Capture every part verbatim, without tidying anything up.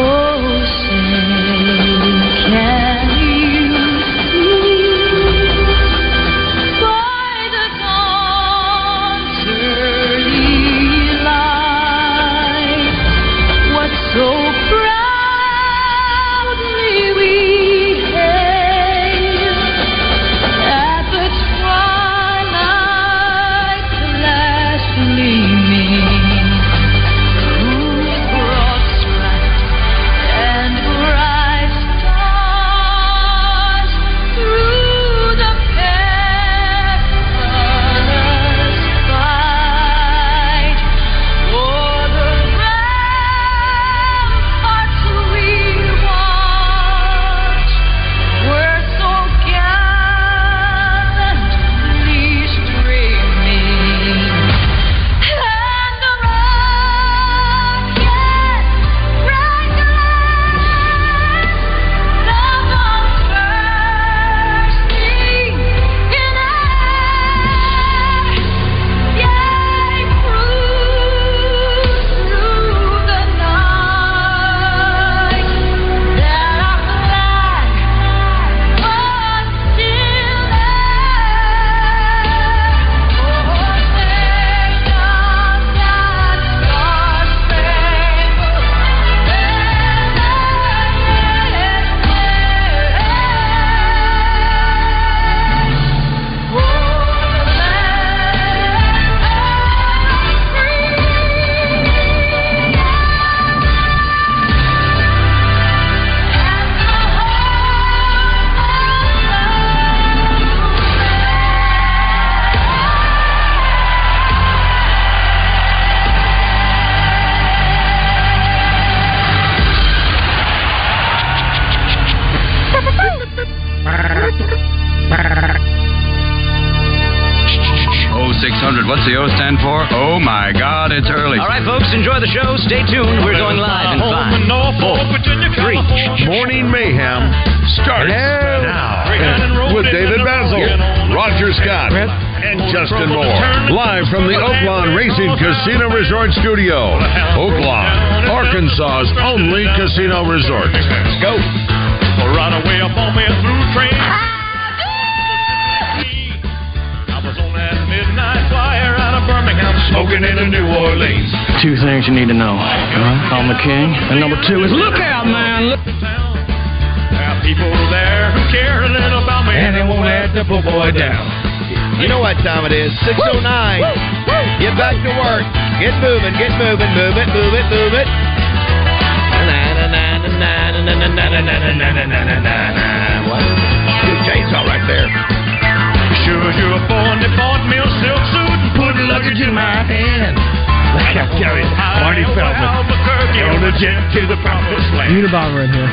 Oh, say, can Studio, Oaklawn, Arkansas's only casino resort. Let's go. Smoking in New Orleans. Two things you need to know. Huh? I'm the king, and number two is look out, man. Look. There are people there who care a little about me, and they won't let the poor boy down. You know what time it is? six oh nine. Get back to work. Get moving, get moving, move it, move it, move it. What? Good chainsaw right there. Sure, you're a born to bought meal silk suit and put luggage in my hand. I got carried Marty Feldman on a jet to the promised land. You're the bomb right here.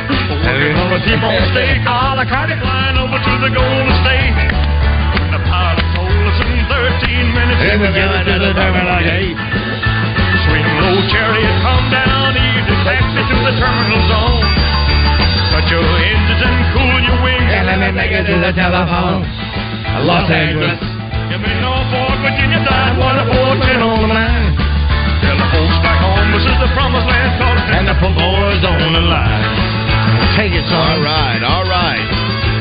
Working on a deep on stage, all I caught it flying over to the Golden State. The pilot told us in thirteen minutes and we got it to the diamond like eight. Old chariot, come down, ease the taxi to the terminal zone. Cut your engines and cool your wings. Yeah, let me make it to the telephone. Los Angeles. You've been on board Virginia, died while the board's been on the line. Tell the folks back home, this is the promised land, and the poor boys on the line. Take it, son. All right, all right.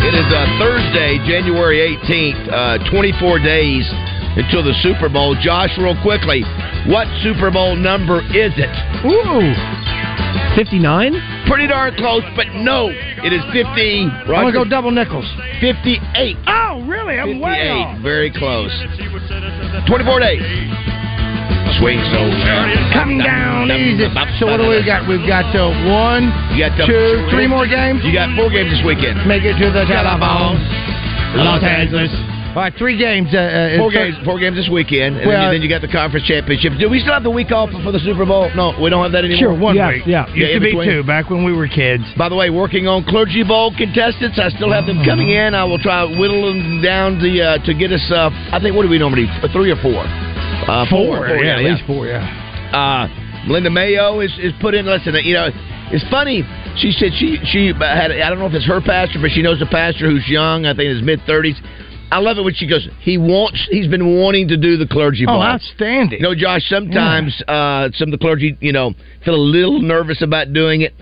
It is a Thursday, January eighteenth, uh, twenty-four days until the Super Bowl. Josh, real quickly, what Super Bowl number is it? Ooh, fifty-nine? Pretty darn close, but no. It is fifty. I'm going to go double nickels. fifty-eight. Oh, really? I'm way off. fifty-eight, very close. twenty-four days. Swing so coming down easy. So what do we got? We've got uh, one, you got two, three more games. You got four games this weekend. Make it to the telephone. Los Angeles. All right, three games. Uh, four games. Four games this weekend, and well, then, you, then you got the conference championship. Do we still have the week off before the Super Bowl? No, we don't have that anymore. Sure, one yeah, week. Yeah, yeah. Used to be two back when we were kids. By the way, working on Clergy Bowl contestants. I still have them coming in. I will try whittling down the uh, to get us. Uh, I think what do we normally do? Three or four? Uh, four, four, four. Yeah, yeah, yeah, at least four. Yeah. Uh, Melinda Mayo is is put in. Listen, you know, it's funny. She said she she had. I don't know if it's her pastor, but she knows a pastor who's young. I think in his mid thirties. I love it when she goes, he wants, he's been wanting to do the Clergy Bowl. Oh, outstanding. You know, Josh, sometimes yeah. uh, some of the clergy, you know, feel a little nervous about doing it.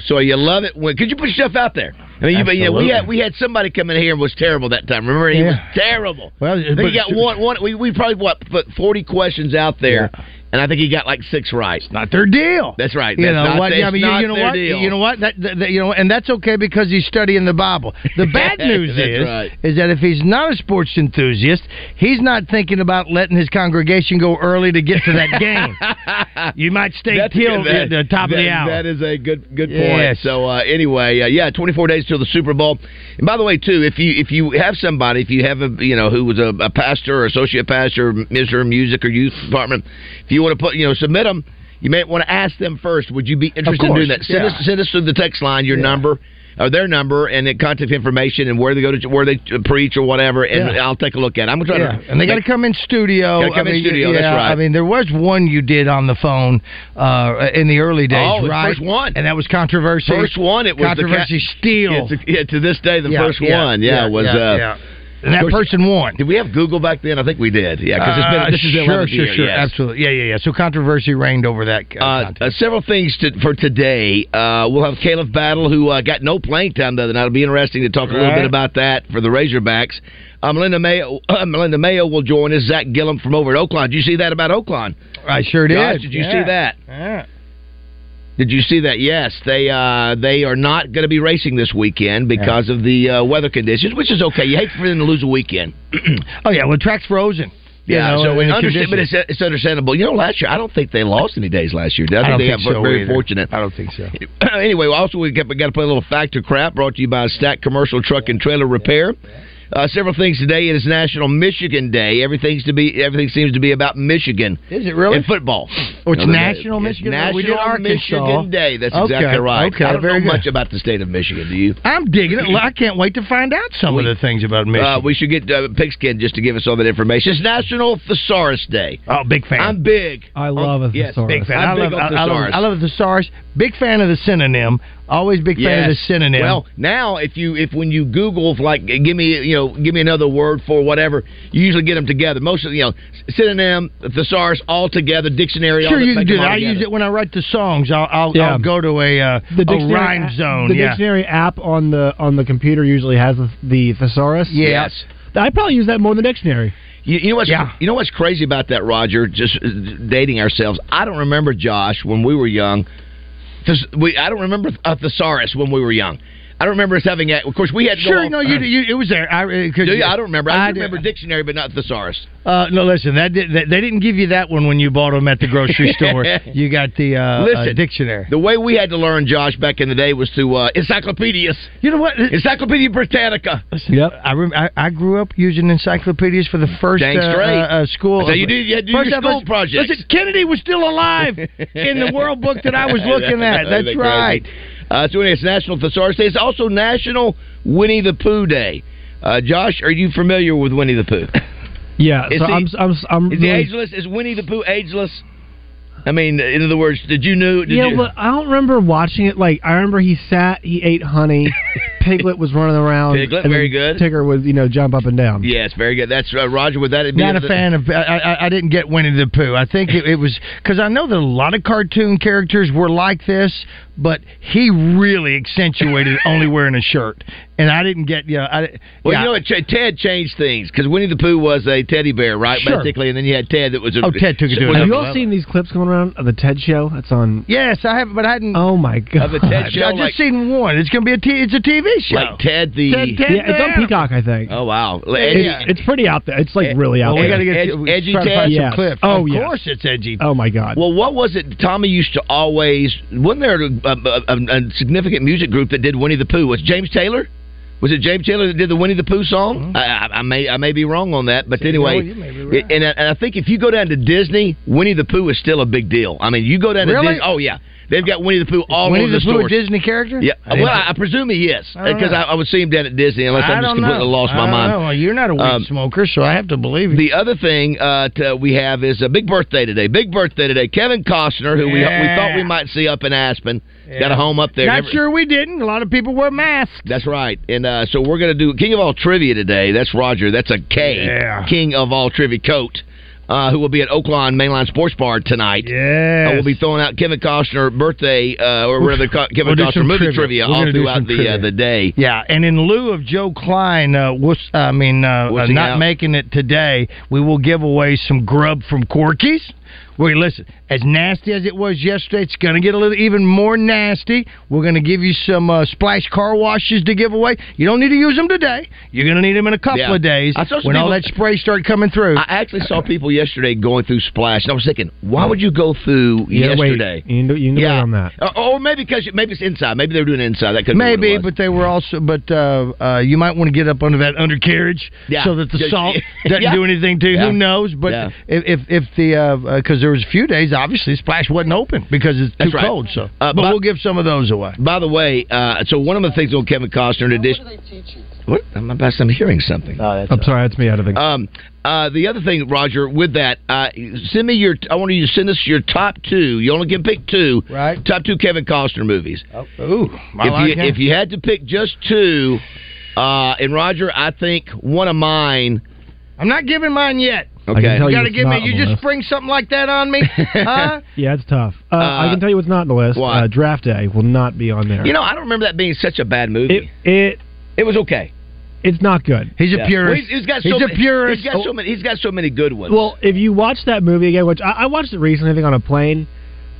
So you love it. When, could you put yourself out there? I mean, you, you know, we had we had somebody come in here and was terrible that time. Remember, he yeah. was terrible. Well, I think he got one, one we, we probably, what, put forty questions out there. Yeah. And I think he got like six right. It's not their deal. That's right. You that's know not, what? Yeah, I mean, you know what? Deal. You know what? That, that, that, you know, and that's okay because he's studying the Bible. The bad news is, right. is that if he's not a sports enthusiast, he's not thinking about letting his congregation go early to get to that game. You might stay that's till good, that, at the top that, of the hour. That is a good good point. Yes. So uh, anyway, uh, yeah, twenty-four days till the Super Bowl. And by the way, too, if you if you have somebody, if you have a you know who was a, a pastor or associate pastor, minister of music or youth department, if you You want to put, you know, submit them. You may want to ask them first. Would you be interested in doing that? Send yeah. us, send us through the text line your yeah. number or their number and then contact information and where they go to where they preach or whatever. And yeah. I'll take a look at it. I'm gonna try yeah. to. And they got to come in studio. Got to come I in mean, studio. Yeah, that's right. I mean, there was one you did on the phone uh, in the early days, oh, right? First one, and that was controversy. First one, it was controversy. Ca- Steal. Yeah, yeah, to this day, the yeah, first yeah, one, yeah, yeah was. Yeah, uh, yeah. And that course, person won. Did we have Google back then? I think we did. Yeah, because it's been uh, this is sure, sure, year, sure, yes. absolutely. Yeah, yeah, yeah. So controversy reigned over that. Uh, uh, uh, several things to, for today. Uh, we'll have Caleb Battle, who uh, got no playing time the other night. It'll be interesting to talk right. a little bit about that for the Razorbacks. Uh, Melinda Mayo, uh, Melinda Mayo will join us. Zach Gillum from over at Oaklawn. Did you see that about Oaklawn? I sure did. Gosh, did you yeah. see that? Yeah. Did you see that? Yes, they uh, they are not going to be racing this weekend because yeah. of the uh, weather conditions, which is okay. You hate for them to lose a weekend. Oh yeah, well, track's frozen. Yeah, know, so understand, but it's, it's understandable. You know, last year I don't think they lost any days last year. I, I think they have so very either. fortunate. I don't think so. Anyway, also we got, we got to play a little fact or crap. Brought to you by Stack Commercial Truck and Trailer Repair. Uh, several things today. It is National Michigan Day. Everything's to be. Everything seems to be about Michigan. Is it really? And football. Or it's no, National Michigan. National we did Arkansas. Michigan Day. That's okay. exactly right. Okay. I don't Very know good. much about the state of Michigan. Do you? I'm digging it. I can't wait to find out some we, of the things about Michigan. Uh, we should get uh, Pigskin just to give us all that information. It's National Thesaurus Day. Oh, big fan. I'm big. I love um, a thesaurus. Yes, big fan. I'm I love, big on I, thesaurus. I love, I love a thesaurus. Big fan of the synonym. Always big fan yes. of the synonym. Well, now if you if when you Google like give me you know give me another word for whatever, you usually get them together. Most of you know synonym, thesaurus, all together, dictionary. Sure, all you can do that. I together. use it when I write the songs. I'll I'll, yeah. I'll go to a, uh, the a rhyme zone. The yeah. dictionary app on the on the computer usually has the, the thesaurus. Yes. yes, I probably use that more than the dictionary. You, you know what's yeah. you know what's crazy about that, Roger? Just dating ourselves. I don't remember, Josh, when we were young. We, I don't remember a thesaurus when we were young. I don't remember us having it. Of course, we had to sure. Go no, you, you, it was there. I, do you, I don't remember. I, I remember did. dictionary, but not thesaurus. Uh, no, listen, that, did, that they didn't give you that one when you bought them at the grocery store. You got the uh, listen, uh, dictionary. The way we had to learn, Josh, back in the day was through uh, encyclopedias. You know what? Encyclopedia Britannica. Listen, yep. I, rem- I I grew up using encyclopedias for the first uh, uh, school. So you did you had to do your school projects. Listen, Kennedy was still alive in the World Book that I was looking at. That's, That's right. Crazy. Uh, so anyway, it's National Thesaurus Day. It's also National Winnie the Pooh Day. Uh, Josh, are you familiar with Winnie the Pooh? Yeah. Is, so he, I'm, I'm, I'm is really... he ageless? Is Winnie the Pooh ageless? I mean, in other words, did you know? Did yeah, you... but I don't remember watching it. Like, I remember he sat, he ate honey. Piglet was running around. Piglet, and very good. Tigger would, you know, jump up and down. Yes, very good. That's uh, Roger. With that, it'd be not a the... fan of. I, I, I didn't get Winnie the Pooh. I think it, it was because I know that a lot of cartoon characters were like this, but he really accentuated only wearing a shirt. And I didn't get, you know, I, well, yeah. you know, it, Ted changed things because Winnie the Pooh was a teddy bear, right? Sure. Basically, and then you had Ted that was a. Oh, Ted took it to. Have you all seen these clips going around of the Ted show? That's on. Yes, I have, but I hadn't. Oh my god! Of the Ted show, I've just like, seen one. It's going to be a. T- it's a T V show. Like Ted the. Ted, Ted yeah, it's on Peacock, I think. Oh wow! It's, it's pretty out there. It's like Ed, really out well, there. We got to get Ed, edgy Ted. To find yeah. some clips. Oh, of yeah. course, it's edgy. Oh my god! Well, what was it? Tommy used to always. Wasn't there a, a, a, a significant music group that did Winnie the Pooh? Was James Taylor? Was it James Taylor that did the Winnie the Pooh song? Mm-hmm. I, I may I may be wrong on that, but so anyway, you know, you may be right. and, I, and I think if you go down to Disney, Winnie the Pooh is still a big deal. I mean, you go down really? to Disney, oh yeah, they've got Winnie the Pooh all Winnie over the, the stores. Winnie the Pooh a Disney character? Yeah, I well, I, I presume he is because I, I, I would see him down at Disney unless I I'm just completely know. lost I my don't mind. Know. Well, you're not a weed um, smoker, so I have to believe you. The other thing uh, to, we have is a big birthday today. Big birthday today, Kevin Costner, who yeah. we we thought we might see up in Aspen. Yeah. Got a home up there. Not Never... sure we didn't. A lot of people wear masks. That's right. And uh, so we're going to do King of All Trivia today. That's Roger. That's a K. Yeah. King of All Trivia Coat, uh, who will be at Oaklawn Mainline Sports Bar tonight. Yeah. Uh, we'll be throwing out Kevin Costner birthday, uh, or rather Kevin we'll Costner movie trivia, trivia all throughout the uh, the day. Yeah. And in lieu of Joe Klein, uh, was, I mean, uh, uh, not out? making it today, we will give away some grub from Corky's. Well, listen, as nasty as it was yesterday, it's going to get a little even more nasty. We're going to give you some uh, splash car washes to give away. You don't need to use them today. You're going to need them in a couple yeah. of days when people, all that spray started coming through. I actually saw people yesterday going through splash, and I was thinking, why would you go through yeah, yesterday? Wait, you know, you know yeah. on that. Uh, or maybe because maybe it's inside. Maybe they were doing it inside. That could maybe, but they were also. But uh, uh, you might want to get up under that undercarriage yeah. so that the salt doesn't yeah. do anything to you. Yeah. Who knows? But yeah. if, if if the because uh, there was a few days, obviously, Splash wasn't open because it's too That's right. cold. So, uh, but by, we'll give some of those away. By the way, uh, so one of the things on Kevin Costner, in addition, what do they teach you? What? I'm about I'm hearing something. No, that's I'm sorry, that's me out of the. Um, uh, the other thing, Roger, with that, uh, send me your. I want you to send us your top two. You only can pick two. Right. Top two Kevin Costner movies. Oh, ooh, I if like you, him. If you had to pick just two, uh, and Roger, I think one of mine. I'm not giving mine yet. Okay, you gotta give me. You just list. Spring something like that on me, huh? Yeah, it's tough. Uh, uh, I can tell you what's not on the list. Uh, Draft Day will not be on there. You know, I don't remember that being such a bad movie. It it, it was okay. It's not good. He's yeah. a purist. Well, he's, he's got so he's many, a purist. He's got so many. He's got so many good ones. Well, if you watch that movie again, which I, I watched it recently, I think on a plane.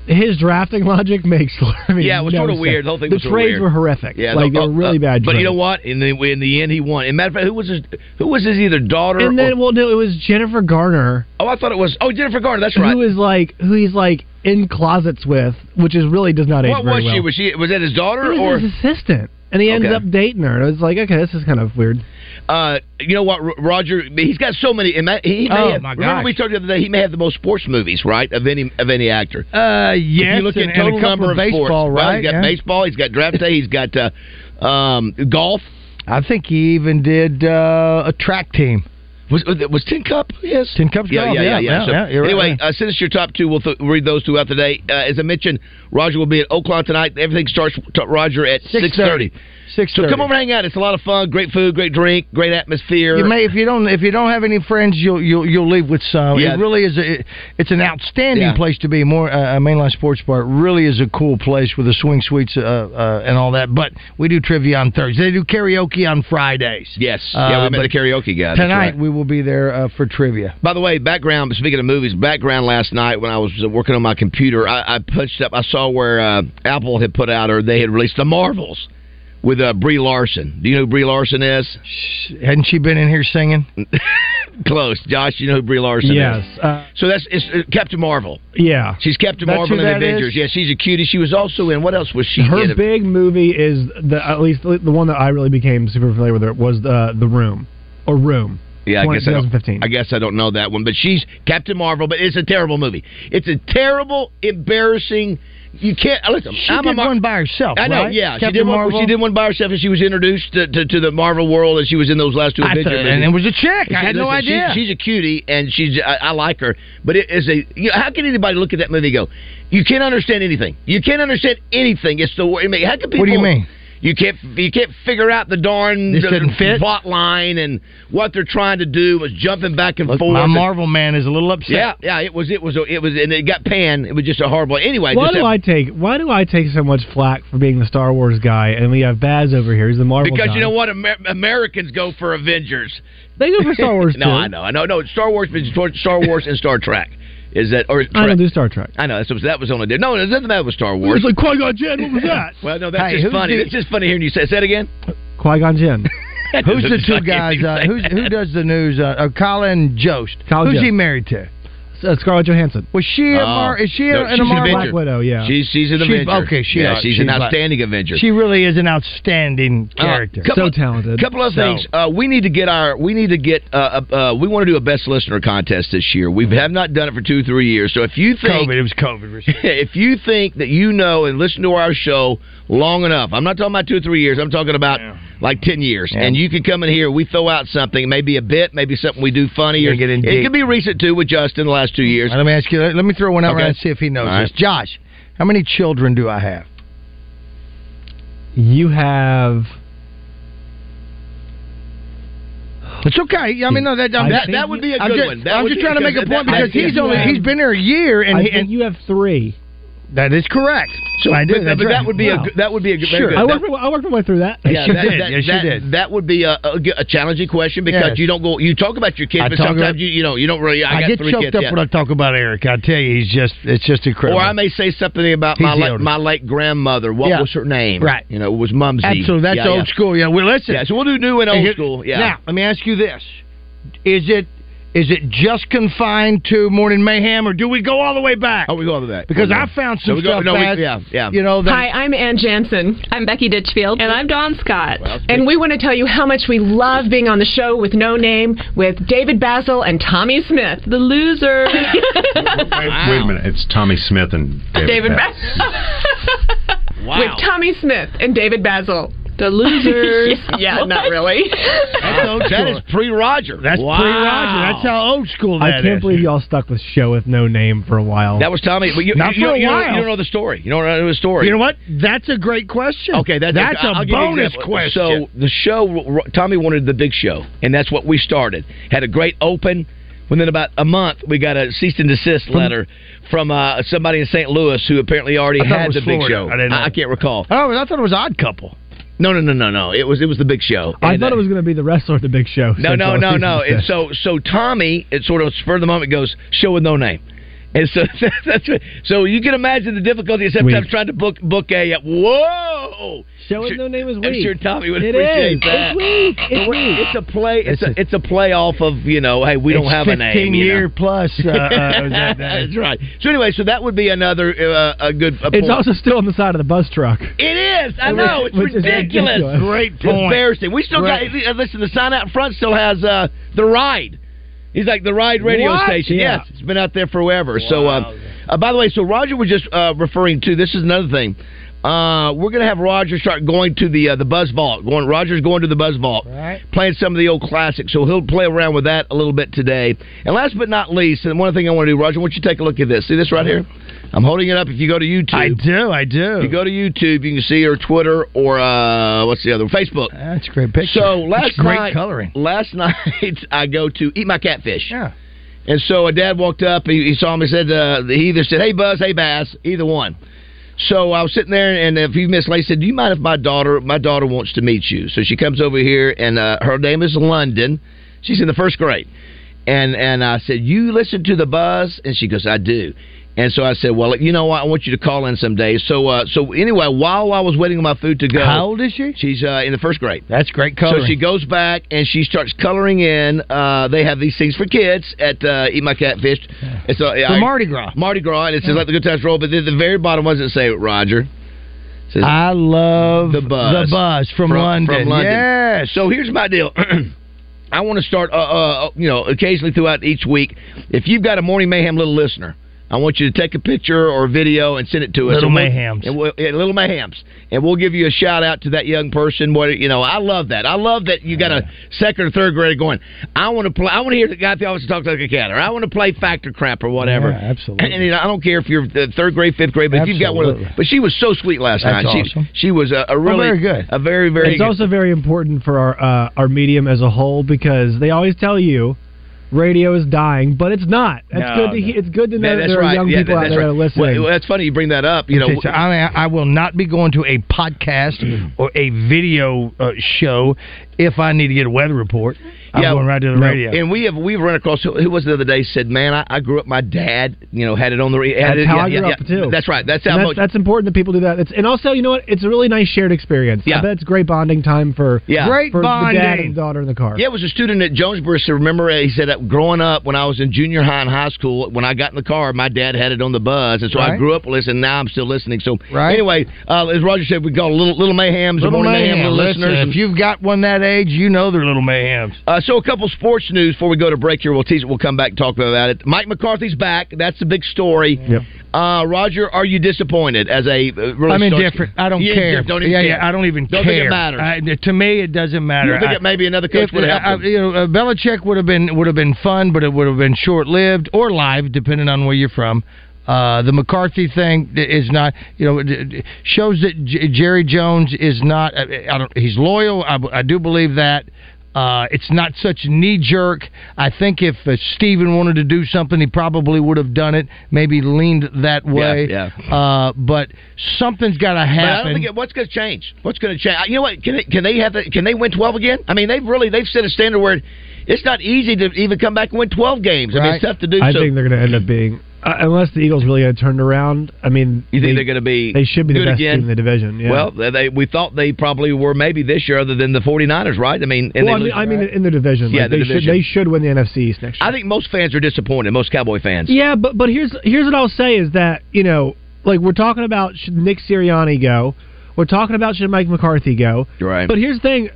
His drafting logic makes. I mean, yeah, it was no sort of sense. Weird. The whole thing. The was trades weird. Were horrific. Yeah, like they were really uh, bad. But trades. You know what? In the in the end, he won. And matter of fact, who was his? Who was his either daughter? And then, or, well, no, it was Jennifer Garner. Oh, I thought it was. Oh, Jennifer Garner. That's right. Who is like? Who he's like in closets with? Which is really does not age what very well. What was she? Was she? Was that his daughter or his assistant? And he ends okay. up dating her. And I was like, okay, this is kind of weird. Uh, you know what, Roger? He's got so many. He may oh, have, my gosh. Remember we told you the other day, he may have the most sports movies, right, of any of any actor. Uh, yes. If you look and, at total and a number of baseball, sports, right? Well, he's got yeah. baseball. He's got draft day. He's got uh, um, golf. I think he even did uh, a track team. Was was Tin Cup? Yes, Tin Cup's yeah, golf. Yeah, yeah, yeah. yeah. So, yeah you're anyway, right. uh, send us your top two. We'll th- read those throughout the day. Uh, as I mentioned, Roger will be at Oaklawn tonight. Everything starts, t- Roger, at six thirty. Six thirty. So come over and hang out. It's a lot of fun. Great food, great drink, great atmosphere. You may, if you don't, if you don't have any friends, you'll you'll, you'll leave with some. Yeah. It really is. A, it, it's an outstanding yeah. place to be. More uh, a Mainline Sports Bar. It really is a cool place with the swing suites uh, uh, and all that. But we do trivia on Thursdays. They do karaoke on Fridays. Yes. Uh, yeah, we met a karaoke guy tonight. Right. We will. Will be there uh, for trivia. By the way, background. Speaking of movies, background last night when I was working on my computer, I, I punched up. I saw where uh, Apple had put out, or they had released the Marvels with uh, Brie Larson. Do you know who Brie Larson is? Shh, hadn't she been in here singing? Close, Josh. You know who Brie Larson yes, is? Yes. Uh, so that's it's, uh, Captain Marvel. Yeah, she's Captain that's Marvel in Avengers. Is? Yeah, she's a cutie. She was also in. What else was she? Her in? big movie is the at least the one that I really became super familiar with. Her was the the Room or Room. Yeah, I guess I, don't, I guess I don't know that one. But she's Captain Marvel, but it's a terrible movie. It's a terrible, embarrassing... You can't... Listen, she I'm did a Mar- one by herself, I know, right? yeah. Captain she did, Marvel. One, she did one by herself, and she was introduced to, to, to the Marvel world, and she was in those last two Avengers movies. And it was a chick. I had listen, no idea. She, she's a cutie, and she's I, I like her. But it is a... You know, how can anybody look at that movie and go, you can't understand anything. You can't understand anything. It's the... I mean, how can people... What do you mean? You can't you can't figure out the darn the plot line and what they're trying to do was jumping back and Look, forth. My Marvel and, man is a little upset. Yeah, yeah, it was it was it was and it got panned. It was just a horrible. Anyway, why just do have, I take why do I take so much flack for being the Star Wars guy and we have Baz over here? He's the Marvel because guy. You know what Amer- Americans go for Avengers. They go for Star Wars. no, too. I know, I know, no Star Wars, Star Wars and Star Trek. Is that or I don't do Star Trek. I know so that was only there. No, it doesn't matter with Star Wars. It was like Qui-Gon Jinn. What was that? well, no, that's hey, just funny. The, it's just funny hearing you say that again. Qui-Gon Jinn. who's the two guys? Uh, who's, who does the news? Uh, uh, Colin Jost. Colin who's Jost. He married to? uh, Scarlett Johansson. Was she? Oh. Mar- is she no, a, an Amara Black Widow? Yeah, she's she's an she's, Avenger. Okay, she yeah, she's, she's an outstanding black. Avenger. She really is an outstanding character. Uh, couple, so talented. Couple of so. things. Uh, we need to get our. We need to get. Uh, uh, we want to do a best listener contest this year. We have not done it for two, three years. So if you think COVID, it was COVID. If you think that you know and listen to our show long enough, I'm not talking about two or three years. I'm talking about yeah. like ten years. Yeah. And you can come in here. We throw out something. Maybe a bit. Maybe something we do funny. Or, get it deep. Could be recent too with Justin the last two years. Right, let me ask you. Let me throw one out okay. and see if he knows right. this. Josh, how many children do I have? You have. It's okay. I mean, no, that that, that would be a good I'm just, one. That I'm just trying to make a point that, because he's only have, he's been here a year, and, I think and you have three. That is correct. So I did. But, but right. that would be wow. a that would be a good. Sure. Good. I worked I worked my way through that. Yeah, she that, did. That, yes, she that, did. That would be a, a, a challenging question because yes. you don't go. You talk about your kids, I but sometimes about, you you know you don't really. I, I got get three choked kids, up yeah. when I talk about Eric. I tell you, he's just it's just incredible. Or I may say something about he's my late, my late grandmother. What yeah. was her name? Right. You know, it was Mumsy. Absolutely. That's yeah, old yeah. school. Yeah. Well, listen. Yeah. So we'll do new and old and school. Yeah. Now let me ask you this: Is it? Is it just confined to Morning Mayhem, or do we go all the way back? Oh, we go all the way back. Because okay. I found some so go, stuff no, we, yeah, yeah. You know, hi, I'm Ann Jansen. I'm Becky Ditchfield. And I'm Dawn Scott. Well, and we want to tell you how much we love being on the show with No Name, with David Basil and Tommy Smith, the loser. Wow. Wait a minute. It's Tommy Smith and David, David Basil. Wow. With Tommy Smith and David Basil. The losers. yeah, yeah not really. That's old that is pre-Roger. That's wow. pre-Roger. That's how old school that is. I can't is. believe y'all stuck with show with No Name for a while. That was Tommy. But you, not you, for you, a while. You don't, you don't know the story. You don't know the story. You know what? That's a great question. Okay, that's, that's a, a bonus question. So the show, Tommy wanted The Big Show, and that's what we started. Had a great open. Within about a month, we got a cease and desist letter from uh, somebody in Saint Louis who apparently already had The Florida. Big Show. I, didn't know. I, I can't recall. Oh, I thought it was Odd Couple. No, no, no, no, no. It was it was The Big Show. I and, thought it was going to be the wrestler at The Big Show. No, no, no, no. And so so Tommy, it sort of spur of the moment goes, show with no name. And so that's so you can imagine the difficulty of sometimes trying to book book a whoa. Show with sure, no name is weak. I'm sure Tommy would it appreciate is. that. It's weak. It's weak. It's a play. It's, it's a, a it's a play off of you know. Hey, we don't have a name. Fifteen year you know? plus. Uh, uh, that, that. That's right. So anyway, so that would be another uh, a good. A it's point. Also still on the side of the bus truck. It is. I know. It's ridiculous. ridiculous. Great point. It's embarrassing. We still right. got. Listen, the sign out front still has uh, the ride. He's like the Ride radio what? station. Yeah. Yes, it's been out there forever. Wow. So, um, uh, by the way, so Roger was just uh, referring to this is another thing. Uh, we're going to have Roger start going to the uh, the Buzz Vault. Going, Roger's going to the Buzz Vault, right. playing some of the old classics. So he'll play around with that a little bit today. And last but not least, and one thing I want to do, Roger, why don't you take a look at this? See this right here? I'm holding it up. If you go to YouTube, I do, I do. If you go to YouTube, you can see or Twitter or uh, what's the other one? Facebook. That's a great picture. So last That's great night, coloring. Last night I go to Eat My Catfish. Yeah. And so a dad walked up. He, he saw me. Said uh, he either said, "Hey Buzz," "Hey Bass," either one. So I was sitting there, and if you miss, Lacey said, "Do you mind if my daughter, my daughter wants to meet you?" So she comes over here, and uh, her name is London. She's in the first grade, and and I said, "You listen to the Buzz?" And she goes, "I do." And so I said, well, you know what? I want you to call in some days. So uh, so anyway, while I was waiting on my food to go. How old is she? She's uh, in the first grade. That's great coloring. So she goes back, and she starts coloring in. Uh, they have these things for kids at uh, Eat My Catfish. Yeah. It's uh, for Mardi Gras. Mardi Gras, and it says, yeah. let the good times roll. But then the very bottom doesn't say it, Roger. It says, I love the buzz, the buzz from, from London. From London. Yes. So here's my deal. I want to start, uh, uh, you know, occasionally throughout each week, if you've got a Morning Mayhem little listener, I want you to take a picture or a video and send it to us. Little Mayhems. And we'll, and we'll, yeah, Little Mayhems. And we'll give you a shout-out to that young person. What, you know, I love that. I love that you got yeah. a second or third grader going, I want to play. I want to hear the guy at the office talk like a cat, or I want to play Factor Crap or whatever. Yeah, absolutely. And, and you know, I don't care if you're third grade, fifth grade, but absolutely. If you've got one of those. But she was so sweet last That's night. Awesome. She, she was a, a really oh, very good. A very, very it's good. It's also very important for our, uh, our medium as a whole because they always tell you, radio is dying, but it's not. That's no, good to no. hear. It's good to know yeah, that there right. are young yeah, people that, out there right. listening. Well, that's funny you bring that up. You okay, know, so I, I will not be going to a podcast or a video uh, show if I need to get a weather report, I'm yeah, going right to the no, radio. And we have we've run across who was the other day said, "Man, I, I grew up. My dad, you know, had it on the radio." That's it, how yeah, I grew yeah, up yeah. too. That's right. That's how. That's, much- that's important that people do that. It's, and also, you know what? It's a really nice shared experience. Yeah, I bet it's great bonding time for yeah. great for bonding. The dad and daughter in the car. Yeah, it was a student at Jonesboro. So remember, he said, "Growing up, when I was in junior high and high school, when I got in the car, my dad had it on the buzz, and so right. I grew up listening. Now I'm still listening." So right. anyway, uh, as Roger said, we got a little little mayhems, little morning mayhem, mayhem listeners. Listen, if you've got one that age, you know they're little mayhems. Uh, so a couple sports news before we go to break here. We'll tease it. We'll come back and talk about it. Mike McCarthy's back. That's the big story. Yep. Uh, Roger, are you disappointed? As a really I'm indifferent. I don't care. Don't even yeah, care. Yeah, I don't even don't care. Think it matters. I, to me, it doesn't matter. You think I, it maybe another coach if, would have helped? You know, uh, Belichick would have been would have been fun, but it would have been short lived or live, depending on where you're from. Uh, the McCarthy thing is not, you know, it shows that J- Jerry Jones is not. I don't. He's loyal. I, I do believe that. Uh, it's not such knee-jerk. I think if uh, Steven wanted to do something, he probably would have done it, maybe leaned that way. Yeah, yeah. Uh, but something's got to happen. But I don't think it, what's going to change? What's going to change? You know what? Can they, can they have? The, can they win twelve again? I mean, they've really they've set a standard where it's not easy to even come back and win twelve games. I right. mean, it's tough to do. I so. think they're going to end up being. Uh, unless the Eagles really had turned around, I mean, you think they, they're going to be? They should be the best again. team in the division. Yeah. Well, they, we thought they probably were maybe this year, other than the 49ers, right? I mean, and well, they I mean, lose, I mean right? in the division, yeah, like, the they division. Should, they should win the N F C East next year. I think most fans are disappointed, most Cowboy fans. Yeah, but but here's here's what I'll say is that you know, like we're talking about should Nick Sirianni go, we're talking about should Mike McCarthy go, right? But here's the thing.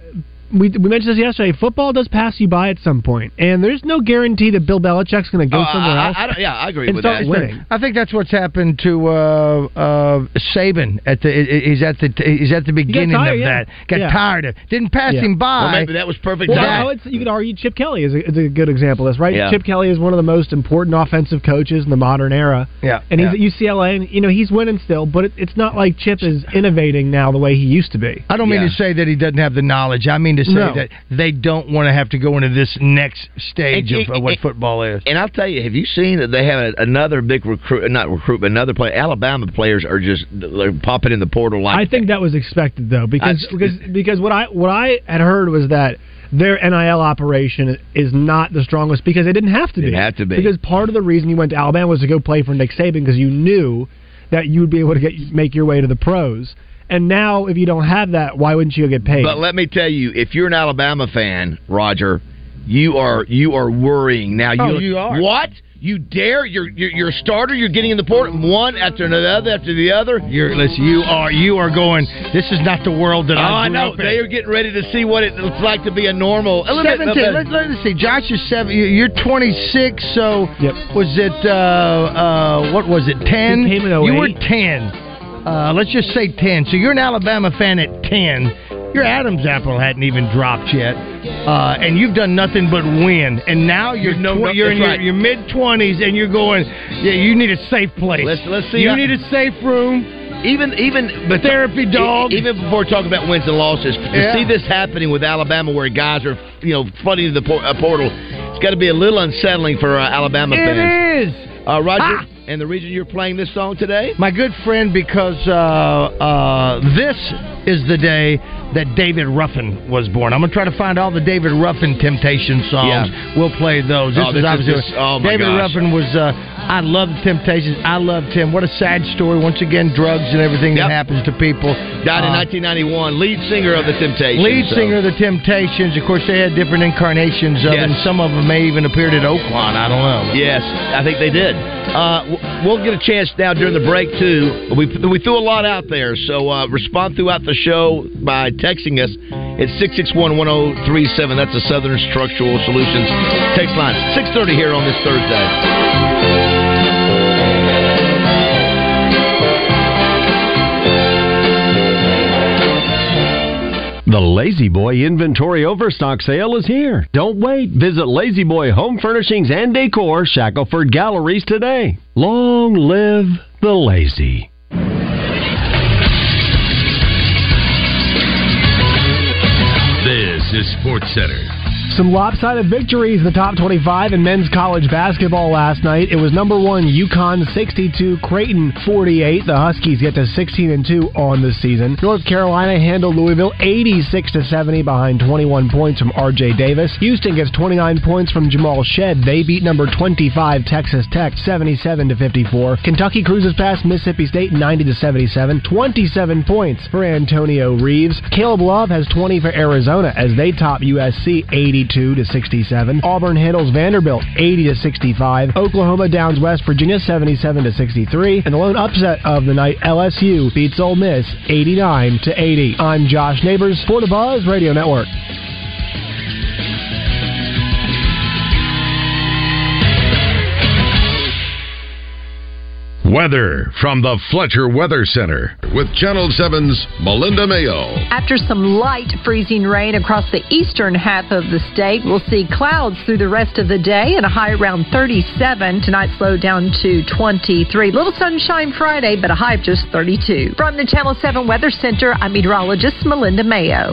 We, we mentioned this yesterday. Football does pass you by at some point, and there's no guarantee that Bill Belichick's going to go uh, somewhere I, else. I, I, yeah, I agree with that. Winning. I think that's what's happened to uh, uh, Saban. At the he's at the he's at the beginning tired, of yeah. that. Got yeah. tired of didn't pass yeah. him by. Well, maybe that was perfect. Well, no, it's, you could argue Chip Kelly is a, is a good example. That's right. Yeah. Chip Kelly is one of the most important offensive coaches in the modern era. Yeah, and he's yeah. at U C L A, and you know he's winning still, but it, it's not like Chip is innovating now the way he used to be. I don't mean yeah. to say that he doesn't have the knowledge. I mean. to say no. that they don't want to have to go into this next stage and, of, and, of what and, football is. And I'll tell you, have you seen that they have another big recruit, not recruit, but another player? Alabama players are just popping in the portal like I think that, that was expected, though, because I, because, because what I what I had heard was that their N I L operation is not the strongest because they didn't have to be. Didn't have to be. Because part of the reason you went to Alabama was to go play for Nick Saban because you knew that you would be able to get, make your way to the pros. And now, if you don't have that, why wouldn't you get paid? But let me tell you, if you're an Alabama fan, Roger, you are you are worrying now. Oh, you, you are. What? You dare? You're your starter. You're getting in the port one after another after the other. You're listen. You are you are going. This is not the world that oh, I grew I know. Up in. They are getting ready to see what it looks like to be a normal. seventeen. Let, let's see. Josh is seven. You're twenty-six. So yep. was it? Uh, uh, what was it? Ten. You were ten. Uh, let's just say ten. So you're an Alabama fan at ten. Your Adam's apple hadn't even dropped yet. Uh, and you've done nothing but win. And now you're, no, tw- you're in your, right. your mid-twenties and you're going, yeah, you need a safe place. Let's, let's see. You I- need a safe room. Even even but therapy dog. Even before talking about wins and losses, to yeah. see this happening with Alabama, where guys are you know flooding the por- uh, portal, it's got to be a little unsettling for uh, Alabama fans. It is. Uh, Roger, ah. and the reason you're playing this song today, my good friend, because uh, uh, this is the day that David Ruffin was born. I'm gonna try to find all the David Ruffin Temptation songs. Yeah. We'll play those. This oh, is obviously this, oh my David gosh. Ruffin was. Uh, I love Temptations. I loved him. What a sad story. Once again, drugs and everything yep. that happens to people. Died in nineteen ninety-one. Lead singer of the Temptations. Lead so. singer of the Temptations. Of course, they had different incarnations of yes. him. Some of them may even appeared at Oaklawn. I don't know. Yes, I think they did. Uh, we'll get a chance now during the break, too. We, we threw a lot out there, so uh, respond throughout the show by texting us at six six one, one oh three seven. That's the Southern Structural Solutions text line. six thirty here on this Thursday. The Lazy Boy Inventory Overstock Sale is here. Don't wait. Visit Lazy Boy Home Furnishings and Decor, Shackelford Galleries today. Long live the lazy. This is SportsCenter. Some lopsided victories in the top twenty-five in men's college basketball last night. It was number one, UConn sixty-two, Creighton forty-eight. The Huskies get to sixteen and two on the season. North Carolina handled Louisville eighty-six to seventy behind twenty-one points from R J Davis. Houston gets twenty-nine points from Jamal Shedd. They beat number twenty-five, Texas Tech, seventy-seven to fifty-four. Kentucky cruises past Mississippi State ninety to seventy-seven. twenty-seven points for Antonio Reeves. Caleb Love has twenty for Arizona as they top U S C eighty-two to sixty-seven. Auburn handles Vanderbilt eighty to sixty-five. Oklahoma downs West Virginia seventy-seven to sixty-three. And the lone upset of the night, L S U beats Ole Miss eighty-nine to eighty. I'm Josh Neighbors for the Buzz Radio Network. Weather from the Fletcher Weather Center with Channel seven's Melinda Mayo. After some light freezing rain across the eastern half of the state, we'll see clouds through the rest of the day and a high around thirty-seven. Tonight slowed down to twenty-three. Little sunshine Friday, but a high of just thirty-two. From the Channel seven Weather Center, I'm meteorologist Melinda Mayo.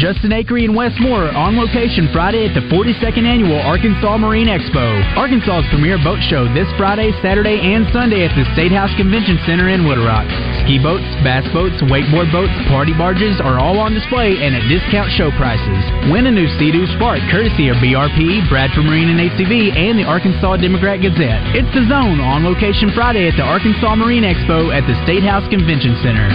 Justin Akery and Wes Moore are on location Friday at the forty-second Annual Arkansas Marine Expo, Arkansas's premier boat show this Friday, Saturday, and Sunday at the Statehouse Convention Center in Little Rock. Ski boats, bass boats, wakeboard boats, party barges are all on display and at discount show prices. Win a new Sea-Doo Spark courtesy of B R P, Bradford Marine and A C V, and the Arkansas Democrat Gazette. It's The Zone on location Friday at the Arkansas Marine Expo at the Statehouse Convention Center.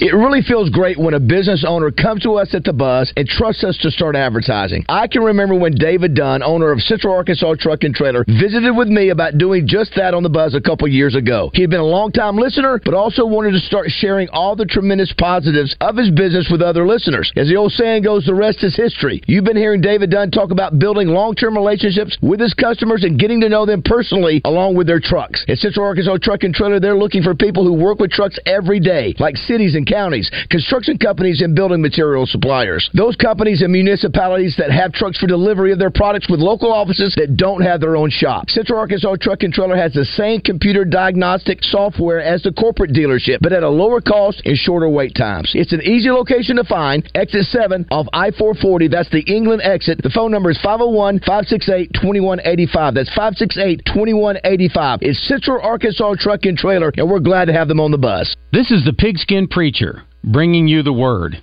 It really feels great when a business owner comes to us at the Buzz and trusts us to start advertising. I can remember when David Dunn, owner of Central Arkansas Truck and Trailer, visited with me about doing just that on the Buzz a couple years ago. He had been a long-time listener, but also wanted to start sharing all the tremendous positives of his business with other listeners. As the old saying goes, the rest is history. You've been hearing David Dunn talk about building long-term relationships with his customers and getting to know them personally along with their trucks. At Central Arkansas Truck and Trailer, they're looking for people who work with trucks every day, like cities and counties, construction companies, and building material suppliers. Those companies and municipalities that have trucks for delivery of their products with local offices that don't have their own shop. Central Arkansas Truck and Trailer has the same computer diagnostic software as the corporate dealership, but at a lower cost and shorter wait times. It's an easy location to find. Exit seven off I four forty. That's the England exit. The phone number is five oh one, five six eight, two one eight five. That's five six eight, two one eight five. It's Central Arkansas Truck and Trailer, and we're glad to have them on the Bus. This is the Pigskin Preacher, bringing you the word.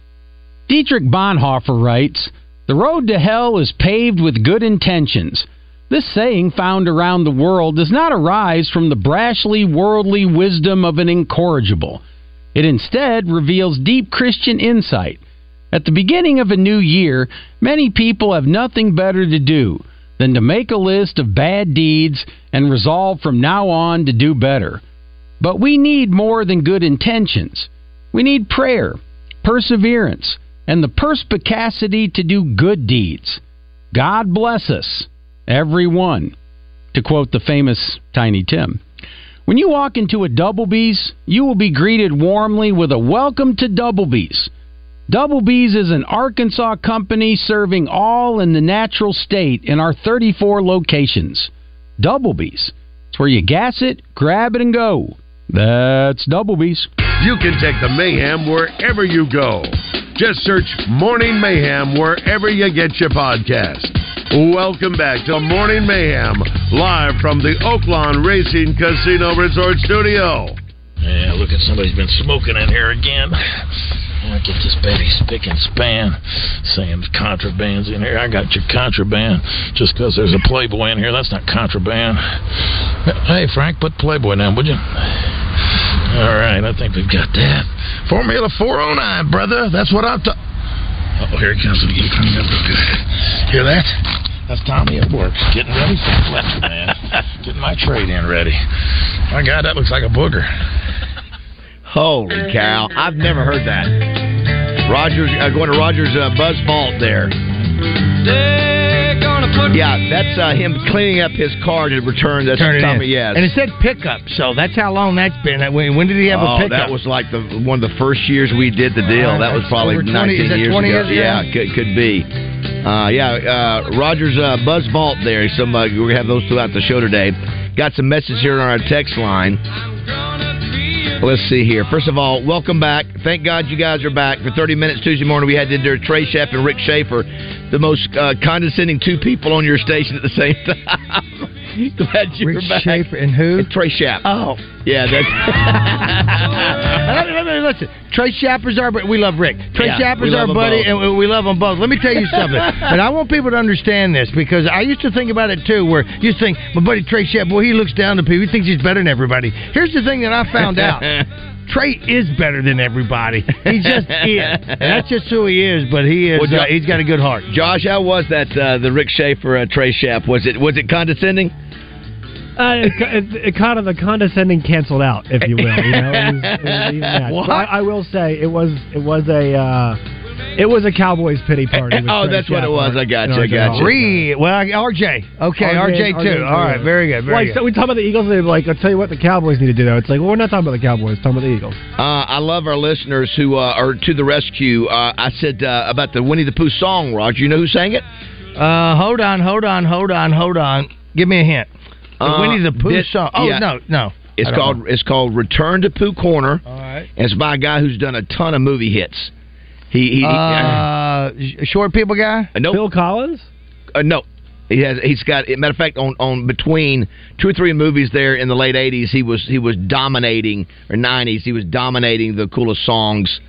Dietrich Bonhoeffer writes, "The road to hell is paved with good intentions. This saying found around the world does not arise from the brashly worldly wisdom of an incorrigible. It instead reveals deep Christian insight. At the beginning of a new year, many people have nothing better to do than to make a list of bad deeds and resolve from now on to do better. But we need more than good intentions. We need prayer, perseverance, and the perspicacity to do good deeds. God bless us, everyone," to quote the famous Tiny Tim. When you walk into a Double B's, you will be greeted warmly with a welcome to Double B's. Double B's is an Arkansas company serving all in the natural state in our thirty-four locations. Double B's. It's where you gas it, grab it, and go. That's Double B's. You can take the Mayhem wherever you go. Just search Morning Mayhem wherever you get your podcast. Welcome back to Morning Mayhem, live from the Oaklawn Racing Casino Resort Studio. Yeah, look at somebody's been smoking in here again. I get this baby spick and span saying contraband's in here. I got your contraband just because there's a Playboy in here. That's not contraband. Hey, Frank, put Playboy down, would you? All right, I think we've got that. Formula four oh nine, brother. That's what I'm talking about. Oh, here it comes. Hear that? That's Tommy at work. Getting ready for the left, man. Getting my trade in ready. My God, that looks like a booger. Holy cow. I've never heard that. Rogers, uh, going to Rogers uh, Buzz Vault there. Yeah, that's uh, him cleaning up his car to return. That's Tommy, yes. And it said pickup, so that's how long that's been. When did he have oh, a pickup? That was like the one of the first years we did the deal. Uh, that was probably twenty, nineteen years ago. years ago. Yeah, could, could be. Uh, yeah, uh, Roger's uh, Buzz Vault there. Some uh, we have those throughout the show today. Got some message here on our text line. Let's see here. First of all, welcome back. Thank God you guys are back. For thirty minutes Tuesday morning, we had to endure Trey Sheff and Rick Schaefer, the most uh, condescending two people on your station at the same time. Glad you Rick were back. Rick Schaefer and who? And Trey Sheff. Oh. Yeah, that's... Listen, Trey Shepard's our buddy. We love Rick. Trey yeah, Shepard's our buddy, both. and we love them both. Let me tell you something, and I want people to understand this, because I used to think about it, too, where you think, my buddy Trey Shepard, boy, he looks down to people. He thinks he's better than everybody. Here's the thing that I found out. Trey is better than everybody. He just is. That's just who he is, but he is. Well, Josh, uh, he's got a good heart. Josh, how was that, uh, the Rick Schaefer, uh, Trey Shep? Was it, was it condescending? Uh, it, it, it kind of the condescending canceled out, if you will. You know, it was, it was even that. So I, I will say it was it was a uh, it was a Cowboys pity party. With oh, Trey that's Shepard what it was. I got you. I got you. Well, R J. Okay, R J, R J too. R J, all right, very good. Very like, good. So we talk about the Eagles. They're like, I'll tell you what, the Cowboys need to do though. It's like, well, we're not talking about the Cowboys. We're talking about the Eagles. Uh, I love our listeners who uh, are to the rescue. Uh, I said uh, about the Winnie the Pooh song, Roger. You know who sang it? Uh, hold on, hold on, hold on, hold on. Give me a hint. The uh, Winnie the Pooh this, song. Oh yeah. no, no! It's called know. it's called Return to Pooh Corner. All right. And it's by a guy who's done a ton of movie hits. He, he, uh, he uh, short people guy. Uh, nope. Phil Collins. Uh, no, he has. He's got. Matter of fact, on, on between two or three movies there in the late eighties, he was he was dominating or nineties. He was dominating the coolest songs,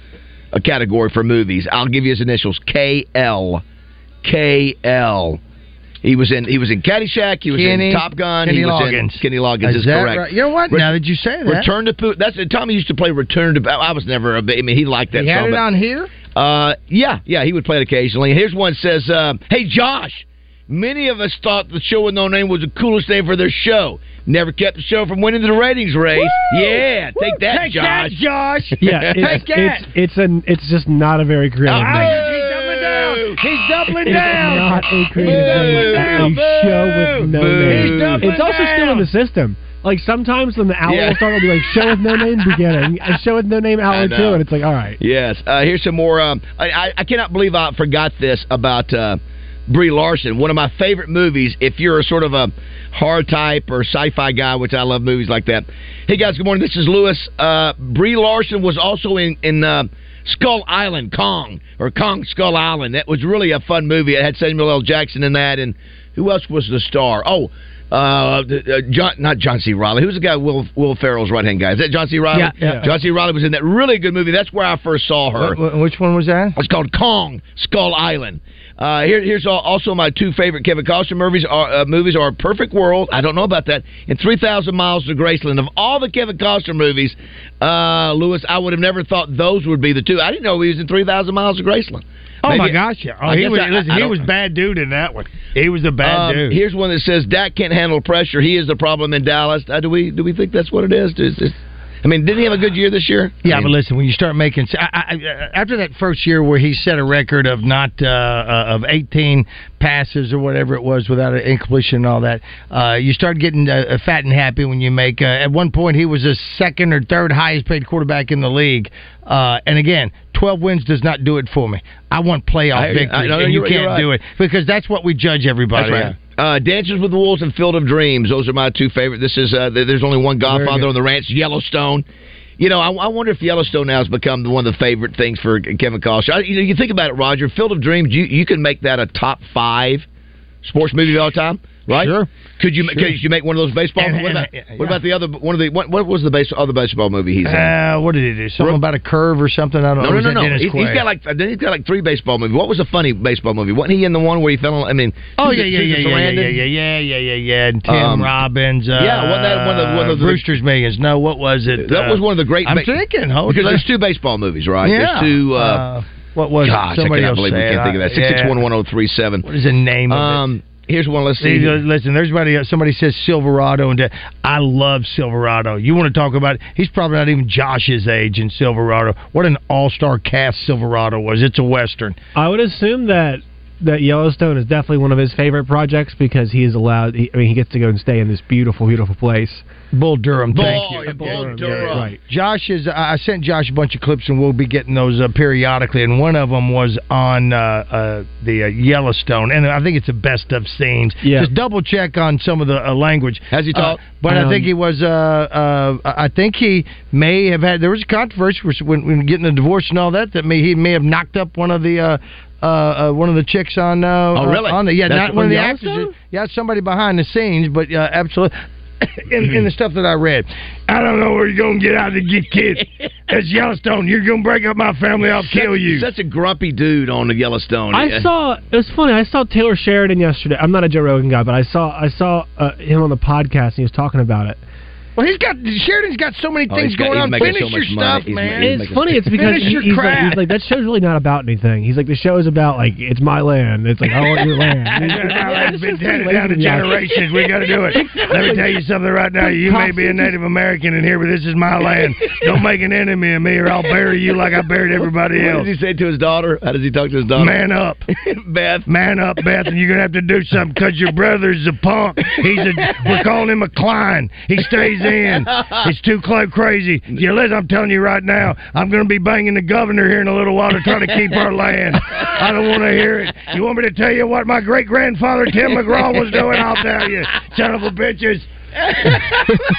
a category for movies. I'll give you his initials: K L K L He was in. He was in Caddyshack. He was Kenny, in Top Gun. Kenny he was Loggins. In Kenny Loggins is, is correct. Right? You know what? Re- now that you say that, Return to Pooh. That's Tommy used to play Return to. I was never. A, I mean, he liked that. He song, had it but, on here. Uh, yeah, yeah. He would play it occasionally. Here's one that says, uh, "Hey Josh, many of us thought the show with no name was the coolest name for their show. Never kept the show from winning the ratings race. Woo! Yeah, Woo! take that, take Josh. Take that, Josh. Yeah, it's, take that. It's it's, an, it's just not a very creative oh, name. He's doubling down. Not a creative boo, boo, a show with no boo, name. It's also down. Still in the system. Like sometimes when the hour yeah. will start, it'll be like show with no name beginning, and show with no name hour two, and it's like all right. Yes. Uh, here's some more. Um, I, I cannot believe I forgot this about uh, Brie Larson. One of my favorite movies. If you're a sort of a horror type or sci-fi guy, which I love movies like that. Hey guys, good morning. This is Lewis. Uh, Brie Larson was also in in. Uh, Skull Island, Kong, or Kong Skull Island. That was really a fun movie. It had Samuel L. Jackson in that, and who else was the star? Oh, uh, uh, John, not John C. Reilly. Who's the guy, Will Will Ferrell's right-hand guy? Is that John C. Reilly? Yeah, yeah. John C. Reilly was in that really good movie. That's where I first saw her. What, which one was that? It's called Kong Skull Island. Uh, here, here's also my two favorite Kevin Costner movies are, uh, movies are Perfect World, I don't know about that, and three thousand miles to Graceland. Of all the Kevin Costner movies, uh, Lewis, I would have never thought those would be the two. I didn't know he was in three thousand miles to Graceland. Oh, Maybe, my gosh, yeah. Oh, he was, I, listen, I, I he was bad dude in that one. He was a bad um, dude. Here's one that says, Dak can't handle pressure. He is the problem in Dallas. Uh, do we do we think that's what it is? Is, is I mean, didn't he have a good year this year? Yeah, I mean, but listen, when you start making I, I, after that first year where he set a record of not uh, uh, of eighteen passes or whatever it was without an incompletion and all that, uh, you start getting uh, fat and happy when you make. Uh, at one point, he was the second or third highest paid quarterback in the league, uh, and again. twelve wins does not do it for me. I want playoff victory, and you can't right. do it. Because that's what we judge everybody right. on. Uh, Dances with the Wolves and Field of Dreams. Those are my two favorite. This is uh, there's only one Godfather on the ranch, Yellowstone. You know, I, I wonder if Yellowstone now has become one of the favorite things for Kevin Costner. You know, you think about it, Roger. Field of Dreams, you, you can make that a top five sports movie of all time. Right? Sure. Could you sure. could you make one of those baseball? And, what, about, and, yeah. what about the other one of the what, what was the base, other baseball movie he's in? Uh, what did he do? Something Rook? About a curve or something? I don't no, know. No, no, no. He's, he's got like he's got like three baseball movies. What was a funny baseball movie? Wasn't he in the one where he fell? In, I mean, oh yeah, yeah, yeah, yeah, yeah, yeah, yeah, yeah, yeah, yeah. And Tim um, Robbins. Uh, yeah, wasn't that one of the, one of the Brewster's Millions? No, what was it? That uh, was one of the great. I'm ba- thinking. Hold because on. There's two baseball movies, right? Yeah. There's two. Uh, uh, what was? Gosh, I cannot believe we can't think of that. Six six one one zero three seven. What is the name of it? Here's one. Let's see. Listen, there's somebody, somebody says Silverado, and I love Silverado. You want to talk about it? He's probably not even Josh's age in Silverado. What an all-star cast Silverado was. It's a Western. I would assume that that Yellowstone is definitely one of his favorite projects because he is allowed. He, I mean, he gets to go and stay in this beautiful, beautiful place. Bull Durham, Bull, thank you. Yeah, Bull Durham. Durham. Yeah, right. Josh is. Uh, I sent Josh a bunch of clips, and we'll be getting those uh, periodically. And one of them was on uh, uh, the uh, Yellowstone, and I think it's the best of scenes. Yeah. Just double check on some of the uh, language. Has he talked? Uh, but um, I think he was. Uh, uh, I think he may have had. There was a controversy when, when getting a divorce and all that. That may he may have knocked up one of the. Uh, Uh, uh, one of the chicks on uh, oh, really? on the yeah, that's not one of the actors. Yeah, somebody behind the scenes, but uh, absolutely. in, in the stuff that I read, I don't know where you're gonna get out to get kids. It's Yellowstone. You're gonna break up my family. I'll kill you. That's a grumpy dude on the Yellowstone. I yeah. saw. It was funny. I saw Taylor Sheridan yesterday. I'm not a Joe Rogan guy, but I saw I saw uh, him on the podcast and he was talking about it. Well, he's got Sheridan's got so many things oh, got, going on. Finish so your stuff, he's man. He's it's funny. It's because he, he's, like, he's like that show's really not about anything. He's like the show is about like it's my land. It's like I want your land. It's been handed down to generations. We got to do it. Let me tell you something right now. You may be a Native American in here, but this is my land. Don't make an enemy of me, or I'll bury you like I buried everybody else. What does he say to his daughter? How does he talk to his daughter? Man up, Beth. Man up, Beth. And you're gonna have to do something because your brother's a punk. He's a. We're calling him a Klein. He stays. In. It's too crazy. Yeah, Liz, I'm telling you right now, I'm going to be banging the governor here in a little while to try to keep our land. I don't want to hear it. You want me to tell you what my great-grandfather Tim McGraw was doing? I'll tell you. Son of a bitches.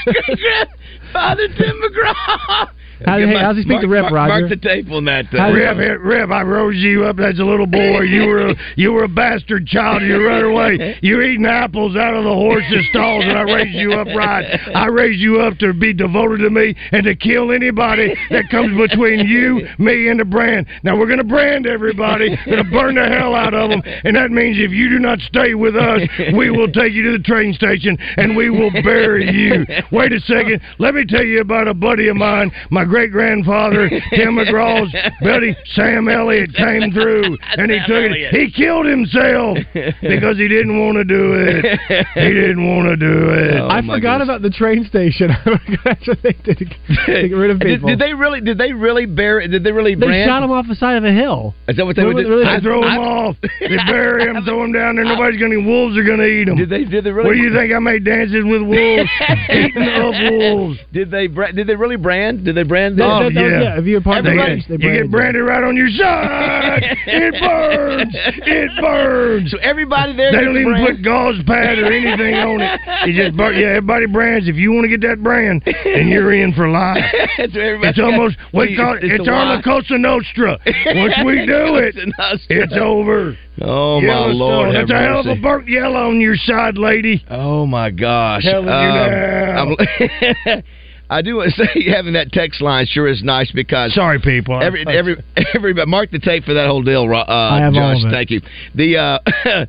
Great-grandfather Tim McGraw. How, hey, my, how's he speak mark, to Rip, mark, Roger? Mark the tape on that. Uh, Rip, hit, Rip, I rose you up as a little boy. You were a, you were a bastard child. You ran away. You were eating apples out of the horse's stalls, and I raised you up right. I raised you up to be devoted to me and to kill anybody that comes between you, me, and the brand. Now, we're going to brand everybody. We're going to burn the hell out of them, and that means if you do not stay with us, we will take you to the train station, and we will bury you. Wait a second. Let me tell you about a buddy of mine, my great-grandfather, Tim McGraw's buddy, Sam Elliott, came through, and he Sam took Elliott. it. He killed himself because he didn't want to do it. He didn't want to do it. Oh, I forgot goodness. about the train station. That's what they did to get rid of people. Did, did they really? Did they really bury? Did they really? They brand? shot him off the side of a hill. Is that what they would do? They throw him off. They bury him. Throw him down there. Nobody's going to. Wolves are going to eat him. Did they? Did they really? What do you think? I made dances with wolves, eating up wolves. Did they? Did they really brand? Did they brand? Brand oh, that, that, yeah. yeah. If you part they, branch, they you get branded right on your side. It burns. It burns. So everybody there. They don't even brand. put gauze pad or anything on it. You just burn. Yeah, everybody brands. If you want to get that brand, then you're in for life. So it's almost, we call it, it's our La Cosa Nostra. Once we do it, it's over. Oh, my Lord. That's a hell of a burnt yellow on your side, lady. Oh, my gosh. Telling um, you now. I do want to say having that text line sure is nice because sorry people every every everybody mark the tape for that whole deal. Uh, I have Josh, all of it. Thank you. The uh,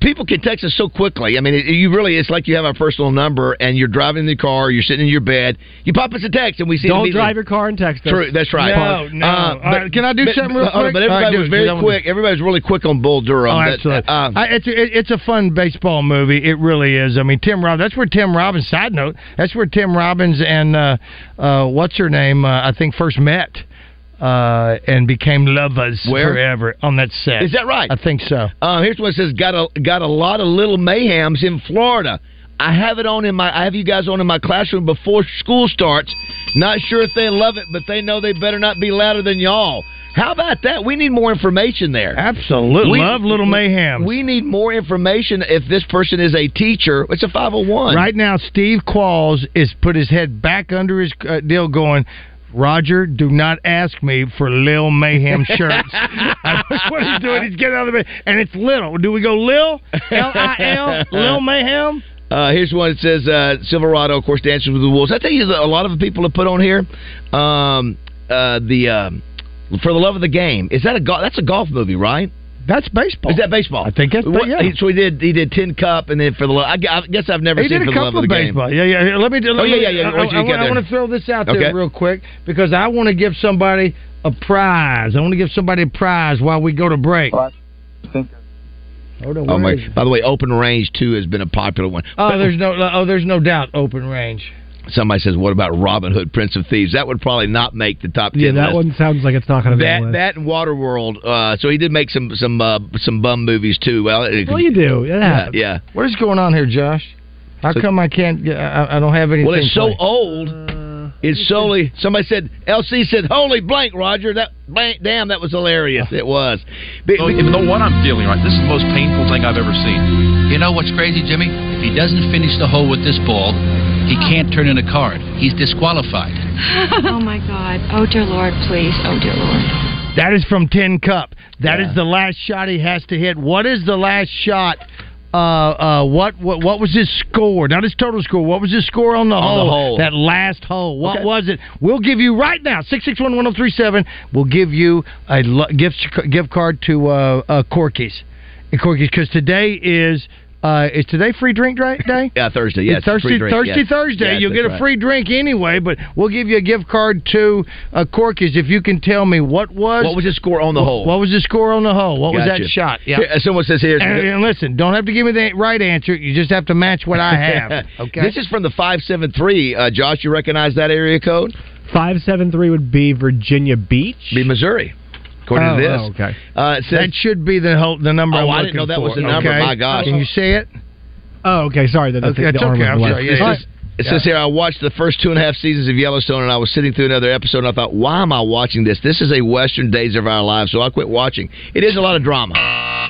people can text us so quickly. I mean, it, you really it's like you have our personal number and you're driving in the car, you're sitting in your bed, you pop us a text and we see. Don't drive your car and text us. True, that's right. No, no. Uh, but, right, can I do but, something real quick? But everybody was very quick. Everybody was really quick on Bull Durham. Oh, absolutely. That, uh, I, it's a, it's a fun baseball movie. It really is. I mean, Tim Robbins. That's where Tim Robbins. Side note. That's where Tim Robbins and uh, uh, what's her name? Uh, I think first met. Uh, and became lovers Where? forever on that set. Is that right? I think so. Uh, here's one that says, got a, got a lot of little mayhems in Florida. I have it on in my. I have you guys on in my classroom before school starts. Not sure if they love it, but they know they better not be louder than y'all. How about that? We need more information there. Absolutely. We, Love Little Mayhem. We need more information if this person is a teacher. It's a five oh one. Right now, Steve Qualls is put his head back under his uh, deal going, Roger, do not ask me for Lil Mayhem shirts. That's what he's doing. He's getting out of the bed. And it's Lil. Do we go Lil? L I L? Lil Mayhem? Uh, here's one that says uh, Silverado, of course, Dances with the Wolves. I tell you, a lot of the people have put on here um, uh, the um, For the Love of the Game. Is that a go- That's a golf movie, right? That's baseball. Is that baseball? I think that's what, yeah. He, so he did. He did Tin Cup, and then for the love. I, I guess I've never he seen did for a the love of the baseball. Game. Yeah, yeah. Let me. Let oh me, yeah, yeah, yeah. I, I, I, I want to throw this out okay. there real quick because I want to give somebody a prize. I want to give somebody a prize while we go to break. Well, I think Hold on, oh my! By the way, Open Range two has been a popular one. Oh, there's no. Oh, there's no doubt. Open Range. Somebody says, what about Robin Hood, Prince of Thieves? That would probably not make the top ten. Yeah, that list. One sounds like it's not going to be that, on that and Waterworld. Uh, so he did make some some uh, some bum movies, too. Well, it, well you do. Yeah. Uh, yeah. What is going on here, Josh? How so, come I can't, I, I don't have anything? Well, it's so played. old. Uh, it's solely, somebody said, L C said, holy blank, Roger. That blank, damn, that was hilarious. It was. But, so, even though what I'm feeling right, this is the most painful thing I've ever seen. You know what's crazy, Jimmy? If he doesn't finish the hole with this ball, he can't turn in a card. He's disqualified. Oh, my God. Oh, dear Lord, please. Oh, dear Lord. That is from Tin Cup. That yeah. is the last shot he has to hit. What is the last shot? Uh, uh, what, what what was his score? Not his total score. What was his score on the, on hole, the hole? That last hole. What okay. was it? We'll give you right now, six six one, one oh three seven, we'll give you a gift, gift card to uh, uh, Corky's. Corky's, because today is... Uh, is today free drink day? Yeah, Thursday. Yes, it's Thursday, free drink, Thursday, yes. Thursday. Yes, you'll get a free right. drink anyway, but we'll give you a gift card to uh, Corky's if you can tell me what was what was the score on the what, hole? What was the score on the hole? What gotcha. was that shot? Yeah. Here, someone says here's and, and listen, don't have to give me the right answer. You just have to match what I have. Okay. This is from the five seven three. Uh, Josh, you recognize that area code? Five seven three would be Virginia Beach. Be Missouri. According oh, to this. Oh, okay. Uh, it says, that should be the whole, the number. Oh, I'm I didn't know that for. was the number. Okay. My gosh. Can you see it? Oh, okay. Sorry. That, that's okay. The, the okay. I'm sorry. Yeah. It, says, it yeah. says here, I watched the first two and a half seasons of Yellowstone, and I was sitting through another episode, and I thought, why am I watching this? This is a Western Days of Our Lives, so I quit watching. It is a lot of drama.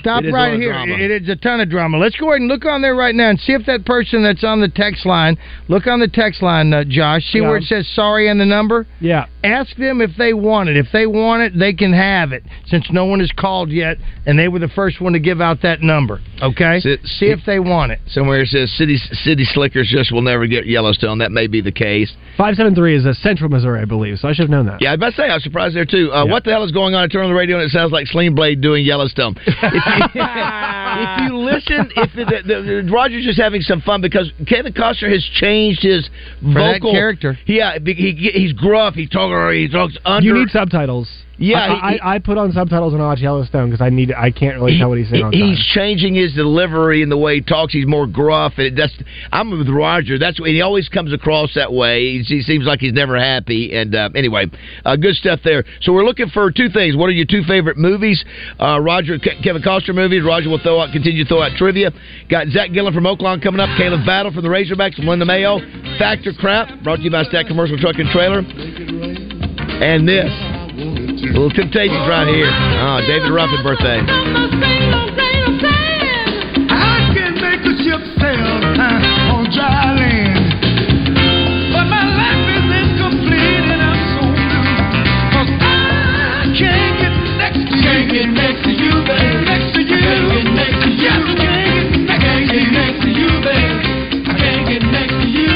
Stop right here. It is a ton of drama. Let's go ahead and look on there right now and see if that person that's on the text line, look on the text line, uh, Josh, see yeah. where it says sorry and the number? Yeah. Ask them if they want it. If they want it, they can have it, since no one has called yet, and they were the first one to give out that number, okay? Sit, see if they want it. Somewhere it says city, city slickers just will never get Yellowstone. That may be the case. five seven three is a central Missouri, I believe, so I should have known that. Yeah, I was about to say, I was surprised there, too. Uh, yeah. What the hell is going on? I turn on the radio, and it sounds like Sling Blade doing Yellowstone. If you listen, if it, the, the, Roger's just having some fun because Kevin Costner has changed his For vocal that character. Yeah, he, he, he's gruff. He talks. He talks under. You need subtitles. Yeah, I, he, I, I put on subtitles when I watch Yellowstone because I need. I can't really he, tell what he's saying. He, on time. He's changing his delivery and the way he talks. He's more gruff, and it, that's. I'm with Roger. That's what he always comes across that way. He, he seems like he's never happy. And uh, anyway, uh, good stuff there. So we're looking for two things. What are your two favorite movies? Uh, Roger, Ke- Kevin Costner movies. Roger will throw out, continue to throw out trivia. Got Zach Gillen from Oaklawn coming up. Caleb Battle from the Razorbacks. Melinda Mayo. Factor Crap. Brought to you by Stack Commercial Truck and Trailer. And this. A little Temptations right here. Oh, David Ruffin birthday. I can make a ship sail on dry land. But my life is incomplete and I'm so blue. Cause I can't get next to you. Can't get next to you, babe. Next to you. Can't get next to you. Can't get next to you, babe. I can't get next to you.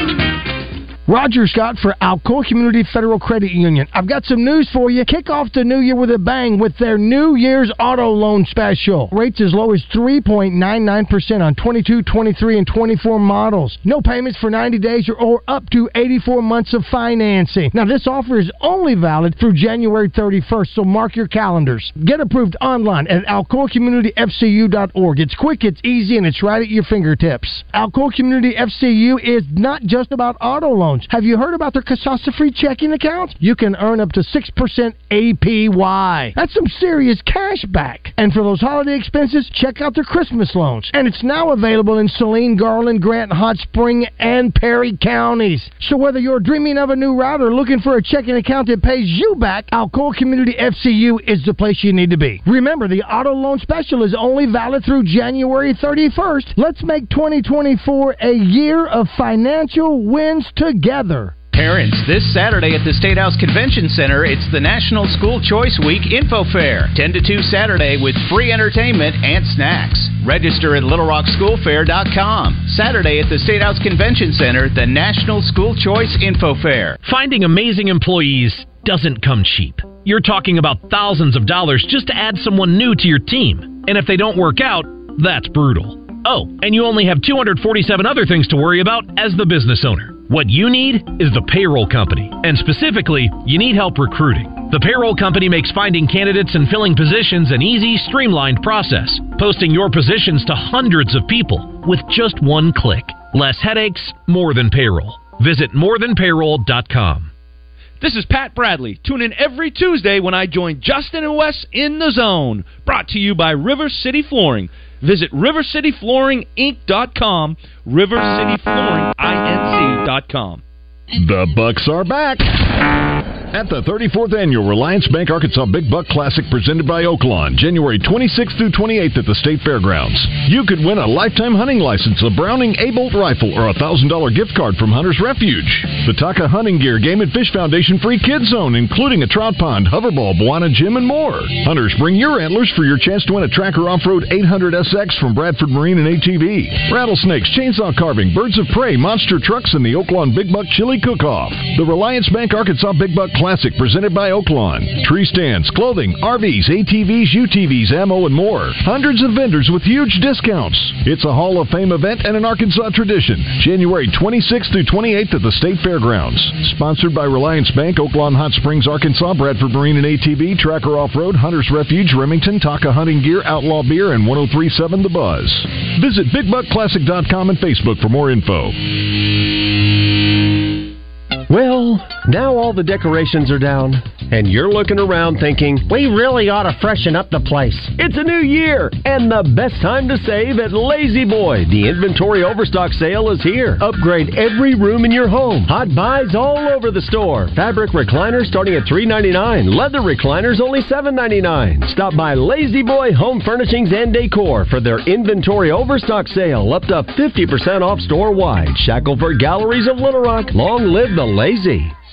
Roger Scott for Alcoa Community Federal Credit Union. I've got some news for you. Kick off the new year with a bang with their New Year's Auto Loan Special. Rates as low as three point nine nine percent on twenty-two, twenty-three, and twenty-four models. No payments for ninety days or, or up to eighty-four months of financing. Now, this offer is only valid through January thirty-first, so mark your calendars. Get approved online at alcoa community f c u dot org. It's quick, it's easy, and it's right at your fingertips. Alcoa Community F C U is not just about auto loans. Have you heard about their Casasa-free checking accounts? You can earn up to six percent A P Y. That's some serious cash back. And for those holiday expenses, check out their Christmas loans. And it's now available in Saline, Garland, Grant, Hot Spring, and Perry counties. So whether you're dreaming of a new route or looking for a checking account that pays you back, Alcoa Community F C U is the place you need to be. Remember, the auto loan special is only valid through January thirty-first. Let's make twenty twenty-four a year of financial wins together. Together. Parents, this Saturday at the Statehouse Convention Center, it's the National School Choice Week Info Fair, ten to two Saturday with free entertainment and snacks. Register at little rock school fair dot com. Saturday at the Statehouse Convention Center, the National School Choice Info Fair. Finding amazing employees doesn't come cheap. You're talking about thousands of dollars just to add someone new to your team. And if they don't work out, that's brutal. Oh, and you only have two hundred forty-seven other things to worry about as the business owner. What you need is the payroll company. And specifically, you need help recruiting. The payroll company makes finding candidates and filling positions an easy, streamlined process, posting your positions to hundreds of people with just one click. Less headaches, more than payroll. Visit more than payroll dot com. This is Pat Bradley. Tune in every Tuesday when I join Justin and Wes in the Zone. Brought to you by River City Flooring. Visit river city flooring inc dot com, river city flooring inc dot com. The Bucks are back at the thirty-fourth Annual Reliance Bank Arkansas Big Buck Classic presented by Oaklawn, January twenty-sixth through twenty-eighth at the State Fairgrounds. You could win a lifetime hunting license, a Browning A-Bolt rifle, or a one thousand dollars gift card from Hunter's Refuge. The Taka Hunting Gear Game and Fish Foundation free kids zone, including a trout pond, hoverball, Bwana Gym, and more. Hunters, bring your antlers for your chance to win a Tracker Off-Road eight hundred S X from Bradford Marine and A T V. Rattlesnakes, chainsaw carving, birds of prey, monster trucks, and the Oaklawn Big Buck Chili Cook-Off. The Reliance Bank Arkansas Big Buck Classic presented by Oaklawn. Tree stands, clothing, R Vs, A T Vs, U T Vs, ammo, and more. Hundreds of vendors with huge discounts. It's a Hall of Fame event and an Arkansas tradition. January twenty-sixth through twenty-eighth at the State Fairgrounds. Sponsored by Reliance Bank, Oaklawn, Hot Springs, Arkansas, Bradford Marine and A T V, Tracker Off-Road, Hunter's Refuge, Remington, Taka Hunting Gear, Outlaw Beer, and one oh three point seven The Buzz. Visit big buck classic dot com and Facebook for more info. Well, now all the decorations are down, and you're looking around thinking, we really ought to freshen up the place. It's a new year, and the best time to save at Lazy Boy. The inventory overstock sale is here. Upgrade every room in your home. Hot buys all over the store. Fabric recliners starting at three ninety-nine. Leather recliners only seven ninety-nine. Stop by Lazy Boy Home Furnishings and Decor for their inventory overstock sale up to fifty percent off store-wide. Shackelford Galleries of Little Rock. Long live the Lazy.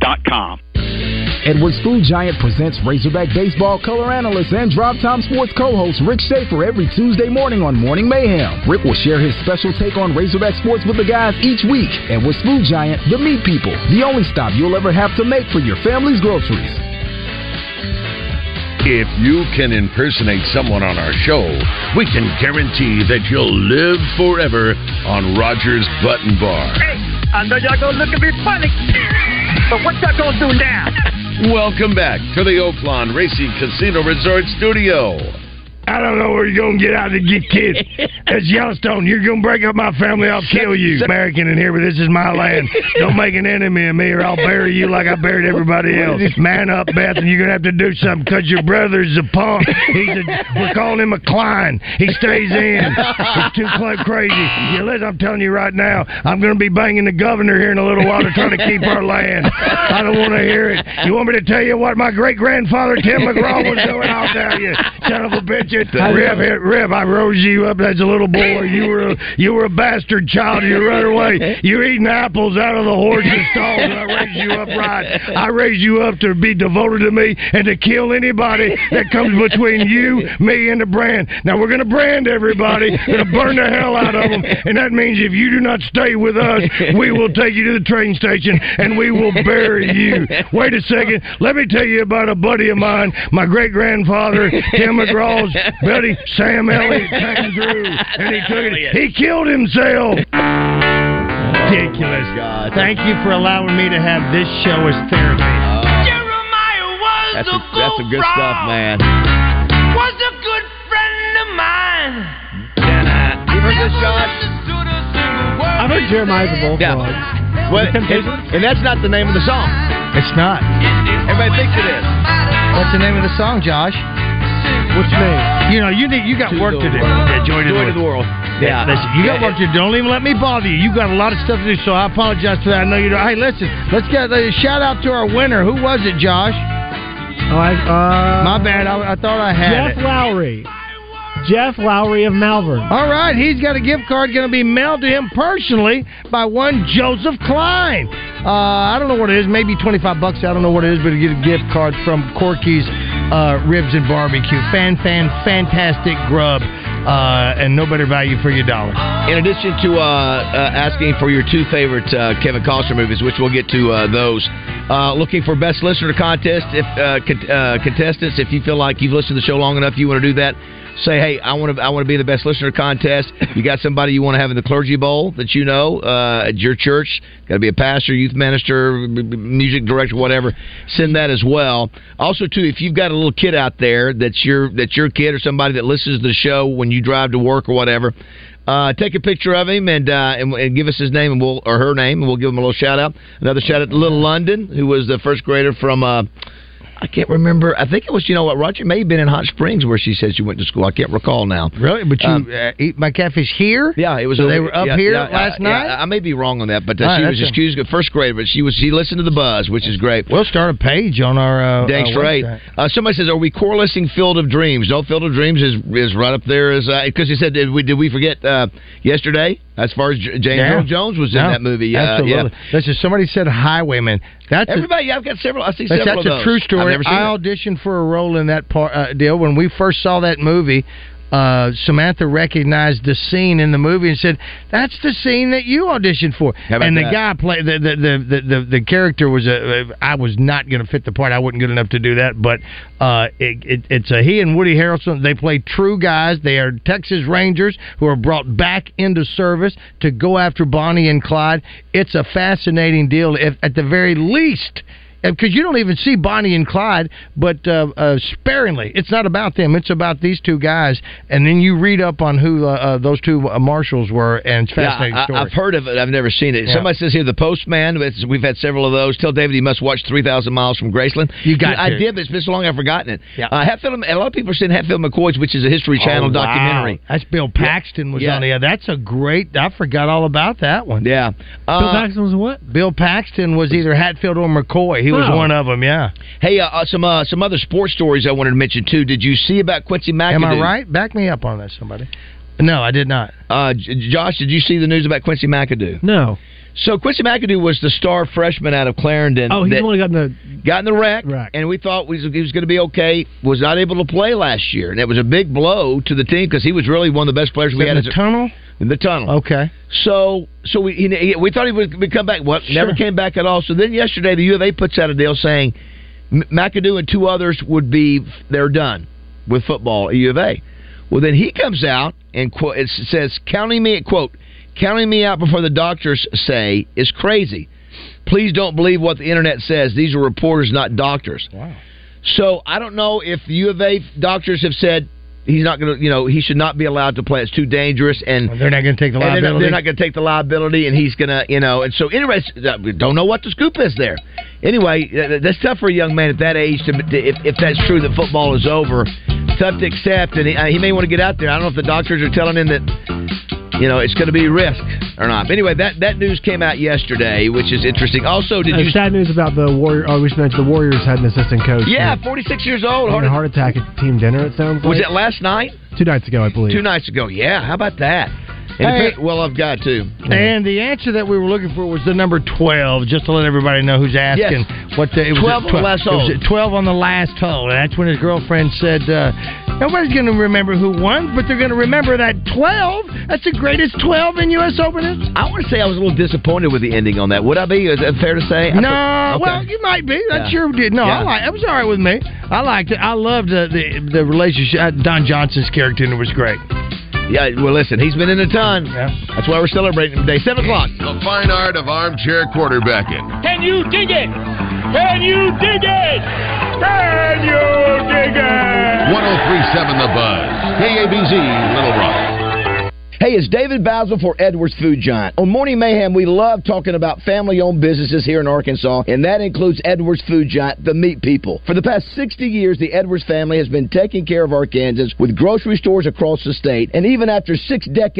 dot com. Edward's Food Giant presents Razorback Baseball color analyst and Drop Time Sports co-host Rick Schaefer every Tuesday morning on Morning Mayhem. Rick will share his special take on Razorback sports with the guys each week. Edward's Food Giant, the meat people, the only stop you'll ever have to make for your family's groceries. If you can impersonate someone on our show, we can guarantee that you'll live forever on Roger's Button Bar. Hey, I know y'all gonna look at me funny. But what y'all gonna do now? Welcome back to the Oaklawn Racing Casino Resort Studio. I don't know where you're gonna get out to get kids. That's Yellowstone. You're gonna break up my family. I'll kill you. Shut American in here, but this is my land. Don't make an enemy of me, or I'll bury you like I buried everybody else. Man up, Beth, and you're gonna have to do something because your brother's a punk. He's a, we're calling him a Klein. He stays in. He's too crazy. Yeah, listen, I'm telling you right now, I'm gonna be banging the governor here in a little while to try to keep our land. I don't want to hear it. You want me to tell you what my great grandfather Tim McGraw was doing? I'll tell you, son of a bitch. Rip, Rip, I rose you up as a little boy. You were a, you were a bastard child. You run away. You're eating apples out of the horse's stalls. I raised you up right. I raised you up to be devoted to me and to kill anybody that comes between you, me, and the brand. Now, we're going to brand everybody. We're going to burn the hell out of them. And that means if you do not stay with us, we will take you to the train station and we will bury you. Wait a second. Let me tell you about a buddy of mine, my great-grandfather, Tim McGraw's buddy Sam Elliott came through, and he took it. He killed himself. Ridiculous. Oh, thank you for allowing me to have this show as therapy. Uh, Jeremiah was that's a, a good that's some good stuff, man. Was a good friend of mine. I, you heard this, Josh? I've heard Jeremiah's a bullfrog. Yeah. Well, and, and that's not the name of the song. It's not. Everybody thinks it is. What's the name of the song, Josh? What's your name? You know, you need, you got work to do. Yeah, joy to the world. Yeah, listen, you got work to do. Don't even let me bother you. You got a lot of stuff to do, so I apologize for that. I know you don't. Hey, listen, let's get a shout out to our winner. Who was it, Josh? Oh, I, uh, my bad. I, I thought I had Jeff it. Lowry. Jeff Lowry of Malvern. All right, he's got a gift card going to be mailed to him personally by one Joseph Klein. Uh, I don't know what it is. Maybe twenty-five bucks. I don't know what it is, but he'll get a gift card from Corky's. Uh, ribs and barbecue. Fan, fan, fantastic grub. uh, and no better value for your dollar. In addition to uh, uh, asking for your two favorite uh, Kevin Costner movies, which we'll get to uh, those, uh, looking for best listener contest if, uh, con- uh, contestants. If you feel like you've listened to the show long enough, you want to do that. Say, hey, I want to I want to be the best listener contest. You got somebody you want to have in the Clergy Bowl that you know uh, at your church? Got to be a pastor, youth minister, music director, whatever. Send that as well. Also, too, if you've got a little kid out there that's your that's your kid or somebody that listens to the show when you drive to work or whatever, uh, take a picture of him and, uh, and and give us his name and we'll or her name and we'll give him a little shout out. Another shout out to Little London, who was the first grader from. Uh, I can't remember. I think it was, you know what, Roger may have been in Hot Springs where she said she went to school. I can't recall now. Really? But you um, uh, eat my catfish here? Yeah, it was. So over, they were up yeah, here yeah, last uh, night? Yeah, I may be wrong on that, but uh, right, she was excused at first grade, but she was she listened to the buzz, which is great. We'll start a page on our uh, Dang uh, straight. Uh, somebody says, are we correlating Field of Dreams? No, Field of Dreams is is right up there. As Because uh, he said, did we, did we forget uh, yesterday? As far as James yeah. Earl Jones was in yeah. that movie. Absolutely. Uh, yeah. Listen, somebody said Highwayman. That's Everybody, a, I've got several. I've seen several that's of those. That's a true story. I auditioned that. for a role in that part, uh, deal. When we first saw that movie, uh, Samantha recognized the scene in the movie and said, that's the scene that you auditioned for. And the that? guy played, the the, the, the, the, the character was, a, I was not going to fit the part. I wasn't good enough to do that. But uh, it, it, it's a, he and Woody Harrelson, they play true guys. They are Texas Rangers who are brought back into service to go after Bonnie and Clyde. It's a fascinating deal. If, at the very least... Because you don't even see Bonnie and Clyde, but uh, uh, sparingly. It's not about them. It's about these two guys. And then you read up on who uh, uh, those two marshals were, and it's a fascinating yeah, I, story. I've heard of it. I've never seen it. Yeah. Somebody says here, The Postman. It's, we've had several of those. Tell David he must watch three thousand Miles from Graceland. You got Dude, to. I did, but it's been so long I've forgotten it. Yeah. Uh, Hatfield, a lot of people are saying Hatfield McCoy's, which is a History Channel oh, wow. documentary. That's Bill Paxton yeah. was yeah. on there. That's a great, I forgot all about that one. Yeah. Uh, Bill Paxton was what? Bill Paxton was either Hatfield or McCoy. He He was oh. one of them, yeah. Hey, uh, some uh, some other sports stories I wanted to mention, too. Did you see about Quincy McAdoo? Am I right? Back me up on that, somebody. No, I did not. Uh, J- Josh, did you see the news about Quincy McAdoo? No. So Quincy McAdoo was the star freshman out of Clarendon. Oh, he's the one who got in the... Got in the wreck, wreck. And we thought he was going to be okay. Was not able to play last year. And it was a big blow to the team because he was really one of the best players we had. In the tunnel? In the tunnel. Okay. So so we he, we thought he would come back. Well, sure. Never came back at all. So then yesterday the U of A puts out a deal saying McAdoo and two others would be... They're done with football at U of A. Well, then he comes out and quote, it says, counting me at quote... Counting me out before the doctors say is crazy. Please don't believe what the internet says. These are reporters, not doctors. Wow. So I don't know if U of A doctors have said he's not going to, you know, he should not be allowed to play. It's too dangerous, and well, they're not going to take the liability. They're not, they're not going to take the liability, and he's going to, you know. And so, anyway, don't know what the scoop is there. Anyway, that's tough for a young man at that age to, to if, if that's true that football is over. Tough to accept, and he, he may want to get out there. I don't know if the doctors are telling him that. You know, it's going to be risk or not. But anyway, that, that news came out yesterday, which is interesting. Also, did uh, you... Sad news about the Warriors. Oh, we should mention the Warriors had an assistant coach. Yeah, forty-six years old. Had a heart attack at team dinner, it sounds like. Was it last night? Two nights ago, I believe. Two nights ago, yeah. How about that? Hey, well, I've got to. And the answer that we were looking for was the number twelve, just to let everybody know who's asking. Yes. What the, it was twelve, twelve on the last hole. It was twelve on the last hole. And that's when his girlfriend said, uh, nobody's going to remember who won, but they're going to remember that twelve. That's the greatest twelve in U S Open history. I want to say I was a little disappointed with the ending on that. Would I be? Is that fair to say? No. I put, okay. Well, you might be. That's yeah. your... No, yeah. I like. It was all right with me. I liked it. I loved the, the, the relationship. Don Johnson's character and it was great. Yeah, well, listen, he's been in a ton. Yeah. That's why we're celebrating him today. seven o'clock. The fine art of armchair quarterbacking. Can you dig it? Can you dig it? Can you dig it? one oh three point seven The Buzz. K A B Z, Little Rock. Hey, it's David Basil for Edward's Food Giant. On Morning Mayhem, we love talking about family-owned businesses here in Arkansas, and that includes Edward's Food Giant, the meat people. For the past sixty years, the Edward's family has been taking care of Arkansans with grocery stores across the state, and even after six decades,